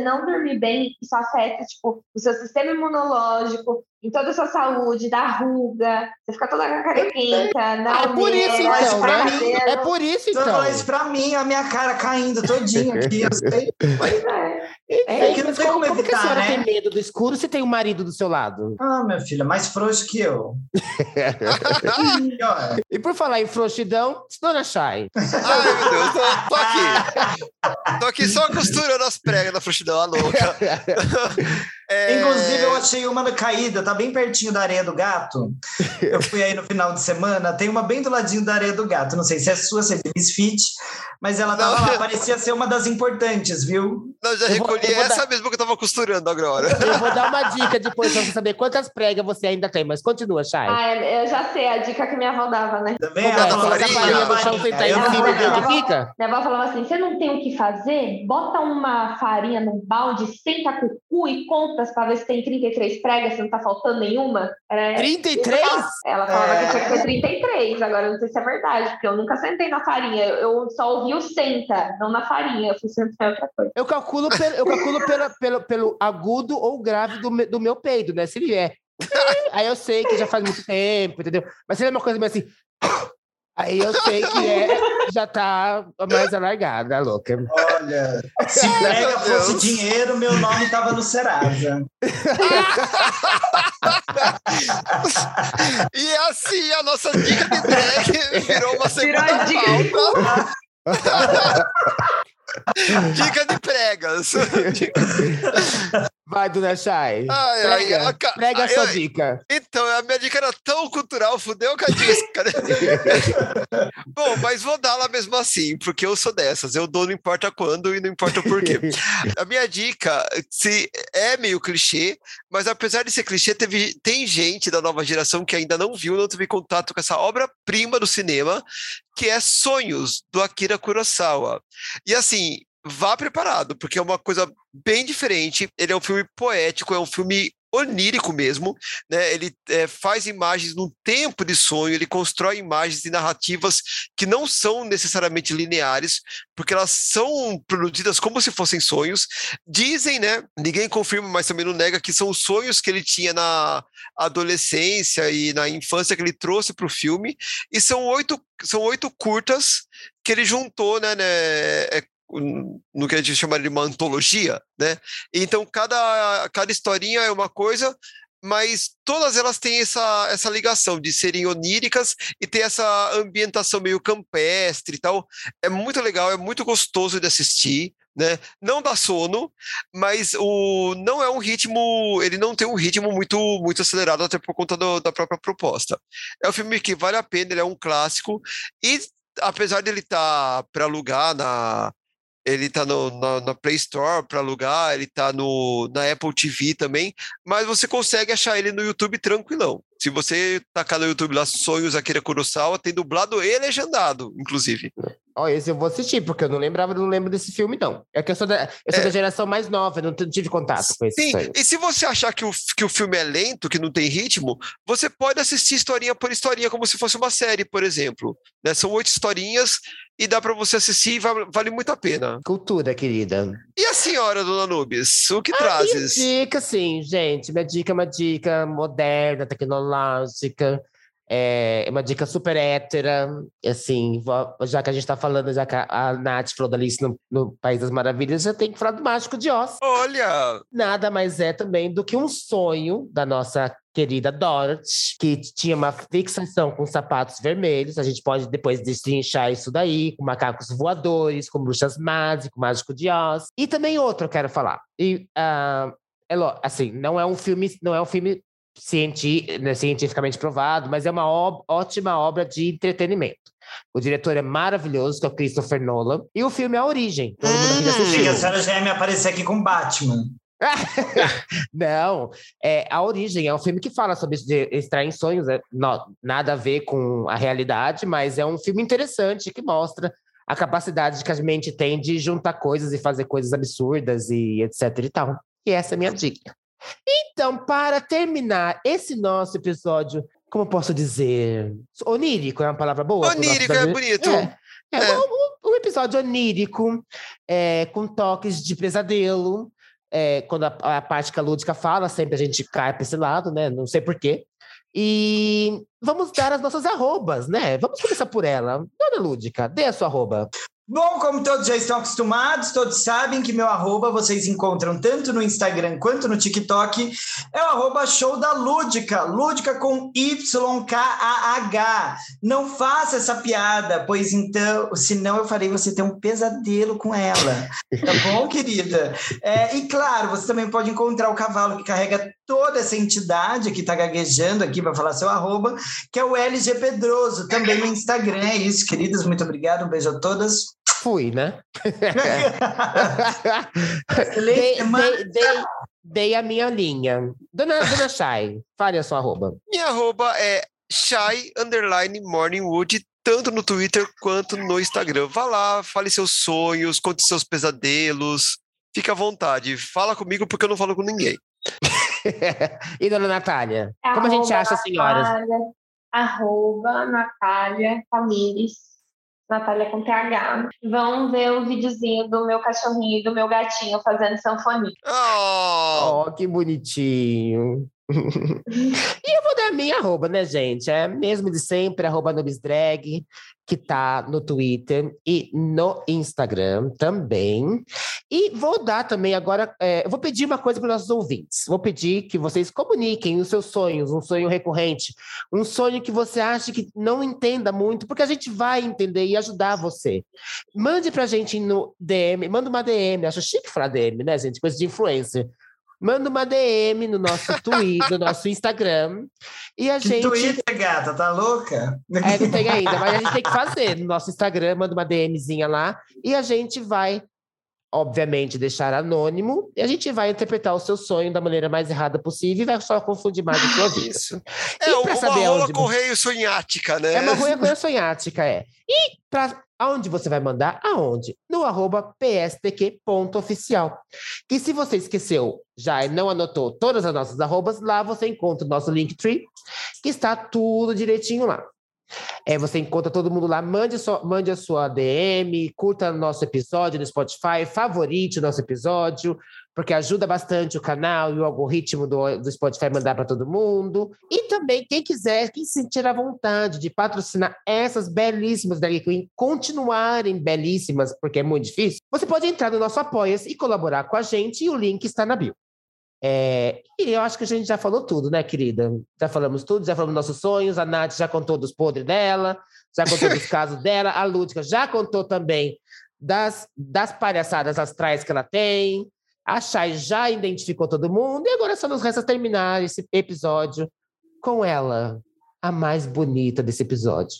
não dormir bem, isso afeta, tipo, o seu sistema imunológico, em toda a sua saúde, da ruga, você fica toda com a carequinha, na almeira, por isso, então, né? É por isso, então. Você falou isso pra mim, a minha cara caindo todinha aqui, eu sei. Pois é que não tem como evitar, que a senhora tem medo do escuro se tem um marido do seu lado? Ah, minha filha, mais frouxo que eu. E por falar em frouxidão, dona Chay. Ai, meu Deus, tô aqui. Tô aqui só costurando as pregas da frouxidão, a louca. Inclusive, eu achei uma caída, tá bem pertinho da areia do gato. Eu fui aí no final de semana, tem uma bem do ladinho da areia do gato. Não sei se é sua, se é de Misfit, mas ela tava lá, parecia ser uma das importantes, viu? Não, já recolhi essa mesmo que eu tava costurando agora. Eu vou dar uma dica depois pra você saber quantas pregas você ainda tem, mas continua, Chay. Ah, eu já sei, a dica que minha avó dava, né? Também a farinha. Minha avó falava assim: você não tem o que fazer? Bota uma farinha num balde, senta com o cu e contas pra ver se tem 33 pregas, se não tá faltando nenhuma. 33? Ela falava que tinha que ter 33, agora eu não sei se é verdade, porque eu nunca sentei na farinha, eu só ouvi o senta, não na farinha, eu fui sentar em outra coisa. Eu calculo pelo agudo ou grave do meu peido, né? Se ele é. Aí eu sei que já faz muito tempo, entendeu? Mas se ele é uma coisa meio assim... Aí eu sei que já tá mais alargada, louca. Olha, se prega fosse dinheiro, meu nome tava no Serasa. E assim, a nossa dica de drag virou uma segunda pauta. Dica de pregas. Vai, dona Chay. Prega a sua dica. Então, a minha dica era tão cultural, fudeu com a disca, né? Bom, mas vou dá-la mesmo assim, porque eu sou dessas. Eu dou não importa quando e não importa o porquê. A minha dica é meio clichê, mas apesar de ser clichê, tem gente da nova geração que ainda não viu, não teve contato com essa obra-prima do cinema, que é Sonhos, do Akira Kurosawa. E assim, vá preparado, porque é uma coisa bem diferente. Ele é um filme poético, é um filme onírico mesmo, né? Ele faz imagens num tempo de sonho, ele constrói imagens e narrativas que não são necessariamente lineares, porque elas são produzidas como se fossem sonhos. Dizem, né? Ninguém confirma, mas também não nega, que são os sonhos que ele tinha na adolescência e na infância que ele trouxe para o filme, e são oito curtas que ele juntou, né? No que a gente chamaria de uma antologia, né? Então, cada historinha é uma coisa, mas todas elas têm essa ligação de serem oníricas e ter essa ambientação meio campestre e tal. É muito legal, é muito gostoso de assistir, né? Não dá sono, mas não é um ritmo, ele não tem um ritmo muito, muito acelerado, até por conta da própria proposta. É um filme que vale a pena, ele é um clássico, e apesar dele estar para alugar ele está na Play Store para alugar, ele está na Apple TV também, mas você consegue achar ele no YouTube tranquilão. Se você tacar no YouTube lá, Sonhos Akira Kurosawa, tem dublado e legendado, inclusive. Ó, esse eu vou assistir, porque eu não lembro desse filme, não. É que eu sou da geração mais nova, não tive contato com esse. Sim, sonho. E se você achar que o filme é lento, que não tem ritmo, você pode assistir historinha por historinha, como se fosse uma série, por exemplo. Né? São 8 historinhas, e dá pra você assistir, vale muito a pena. Cultura, querida. E a senhora, dona Anubis, o que trazes? Minha dica, sim, gente. Minha dica é uma dica moderna, tecnológica. É uma dica super hétera. Assim, já que a gente tá falando, já que a Nath falou da Alice no País das Maravilhas, já tem que falar do Mágico de Oz. Olha! Nada mais é também do que um sonho da nossa querida Dorothy, que tinha uma fixação com sapatos vermelhos. A gente pode depois destrinchar isso daí, com macacos voadores, com bruxas mágicas, com Mágico de Oz. E também outro eu quero falar. E, assim, não é um filme cientificamente provado, mas é uma ótima obra de entretenimento. O diretor é maravilhoso, que é o Christopher Nolan. E o filme é A Origem. Todo mundo assistiu. A senhora já ia me aparecer aqui com Batman. Não, A Origem é um filme que fala sobre isso de extrair sonhos, nada a ver com a realidade, mas é um filme interessante que mostra a capacidade que a mente tem de juntar coisas e fazer coisas absurdas e etc e tal. E essa é a minha dica. Então, para terminar esse nosso episódio, como eu posso dizer? Onírico é uma palavra boa? Onírico é bonito. Um episódio onírico, com toques de pesadelo. Quando a parte que a Lúdica fala, sempre a gente cai para esse lado, né? Não sei porquê. E vamos dar as nossas arrobas, né? Vamos começar por ela. Dona Lúdica, dê a sua arroba. Bom, como todos já estão acostumados, todos sabem que meu arroba vocês encontram tanto no Instagram quanto no TikTok, é o arroba show da Lúdica, Lúdica com YKAH. Não faça essa piada, pois então, senão eu farei você ter um pesadelo com ela, tá bom, querida? E claro, você também pode encontrar o cavalo que carrega toda essa entidade que tá gaguejando aqui para falar seu arroba, que é o LG Pedroso, também no Instagram. É isso, queridas, muito obrigado, um beijo a todas. Fui, né? Dei a minha linha. Dona Chay, fale a sua arroba. Minha arroba é Shy_Morningwood, tanto no Twitter quanto no Instagram. Vá lá, fale seus sonhos, conte seus pesadelos, fique à vontade. Fala comigo porque eu não falo com ninguém. E dona Natália? Como a gente acha as senhoras? Arroba Natália Famílias. Natália com TH. Vão ver o videozinho do meu cachorrinho e do meu gatinho fazendo sanfoninha. Oh, que bonitinho. E eu vou dar minha arroba, né, gente? É mesmo de sempre, @nubisdrag, que tá no Twitter e no Instagram também. E vou dar também agora, eu vou pedir uma coisa para os nossos ouvintes. Vou pedir que vocês comuniquem os seus sonhos, um sonho recorrente, um sonho que você acha que não entenda muito, porque a gente vai entender e ajudar você. Mande para a gente no DM, manda uma DM, acho chique falar DM, né, gente? Coisa de influencer. Manda uma DM no nosso Twitter, no nosso Instagram. E a gente... Twitter, gata, tá louca? É, não tem ainda, mas a gente tem que fazer. No nosso Instagram, manda uma DMzinha lá. E a gente vai, obviamente, deixar anônimo. E a gente vai interpretar o seu sonho da maneira mais errada possível. E vai só confundir mais o seu aviso. É uma rola correio sonhática, né? É uma rola correio sonhática, é. E pra... Aonde você vai mandar? Aonde? No @pstq.oficial. E se você esqueceu já e não anotou todas as nossas arrobas, lá você encontra o nosso Linktree, que está tudo direitinho lá. Você encontra todo mundo lá, mande a sua DM, curta o nosso episódio no Spotify, favorite o nosso episódio, porque ajuda bastante o canal e o algoritmo do Spotify mandar para todo mundo. E também, quem quiser, quem sentir a vontade de patrocinar essas belíssimas drag queen, continuarem belíssimas, porque é muito difícil, você pode entrar no nosso Apoia-se e colaborar com a gente, e o link está na bio. E eu acho que a gente já falou tudo, né, querida? Já falamos tudo, já falamos nossos sonhos, a Nath já contou dos podres dela, já contou dos casos dela, a Lúdica já contou também das palhaçadas astrais que ela tem, a Chay já identificou todo mundo, e agora só nos resta terminar esse episódio com ela, a mais bonita desse episódio,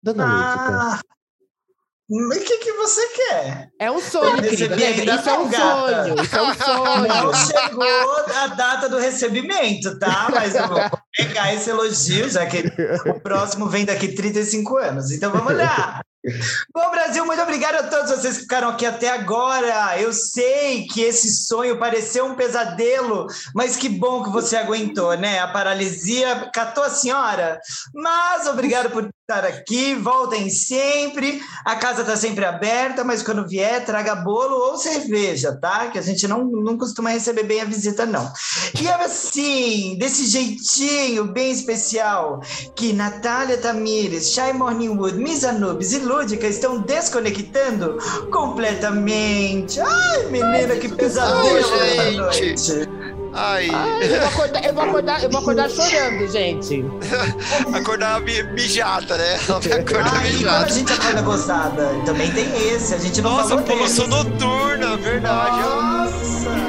Dona Lúdica. O que você quer? É um sonho, querida. Isso é um sonho. Isso é um sonho. Não chegou a data do recebimento, tá? Mas eu vou pegar esse elogio, já que o próximo vem daqui 35 anos. Então vamos lá. Bom, Brasil, muito obrigado a todos vocês que ficaram aqui até agora. Eu sei que esse sonho pareceu um pesadelo, mas que bom que você aguentou, né? A paralisia catou a senhora. Mas obrigado por estar aqui, voltem sempre. A casa está sempre aberta, mas quando vier, traga bolo ou cerveja, tá? Que a gente não costuma receber bem a visita, não. E assim, desse jeitinho bem especial, que Natália Tamires, Shy Morningwood, Miss Anubis e Lúdica estão desconectando completamente. Ai, menina, que pesadelo essa noite. Ai. Ai, eu vou acordar chorando, gente. Acordar mijada, né? Ai, mijada. Quando a gente acorda gozada, também tem esse. A gente não Nossa, poluição noturna, verdade. Nossa.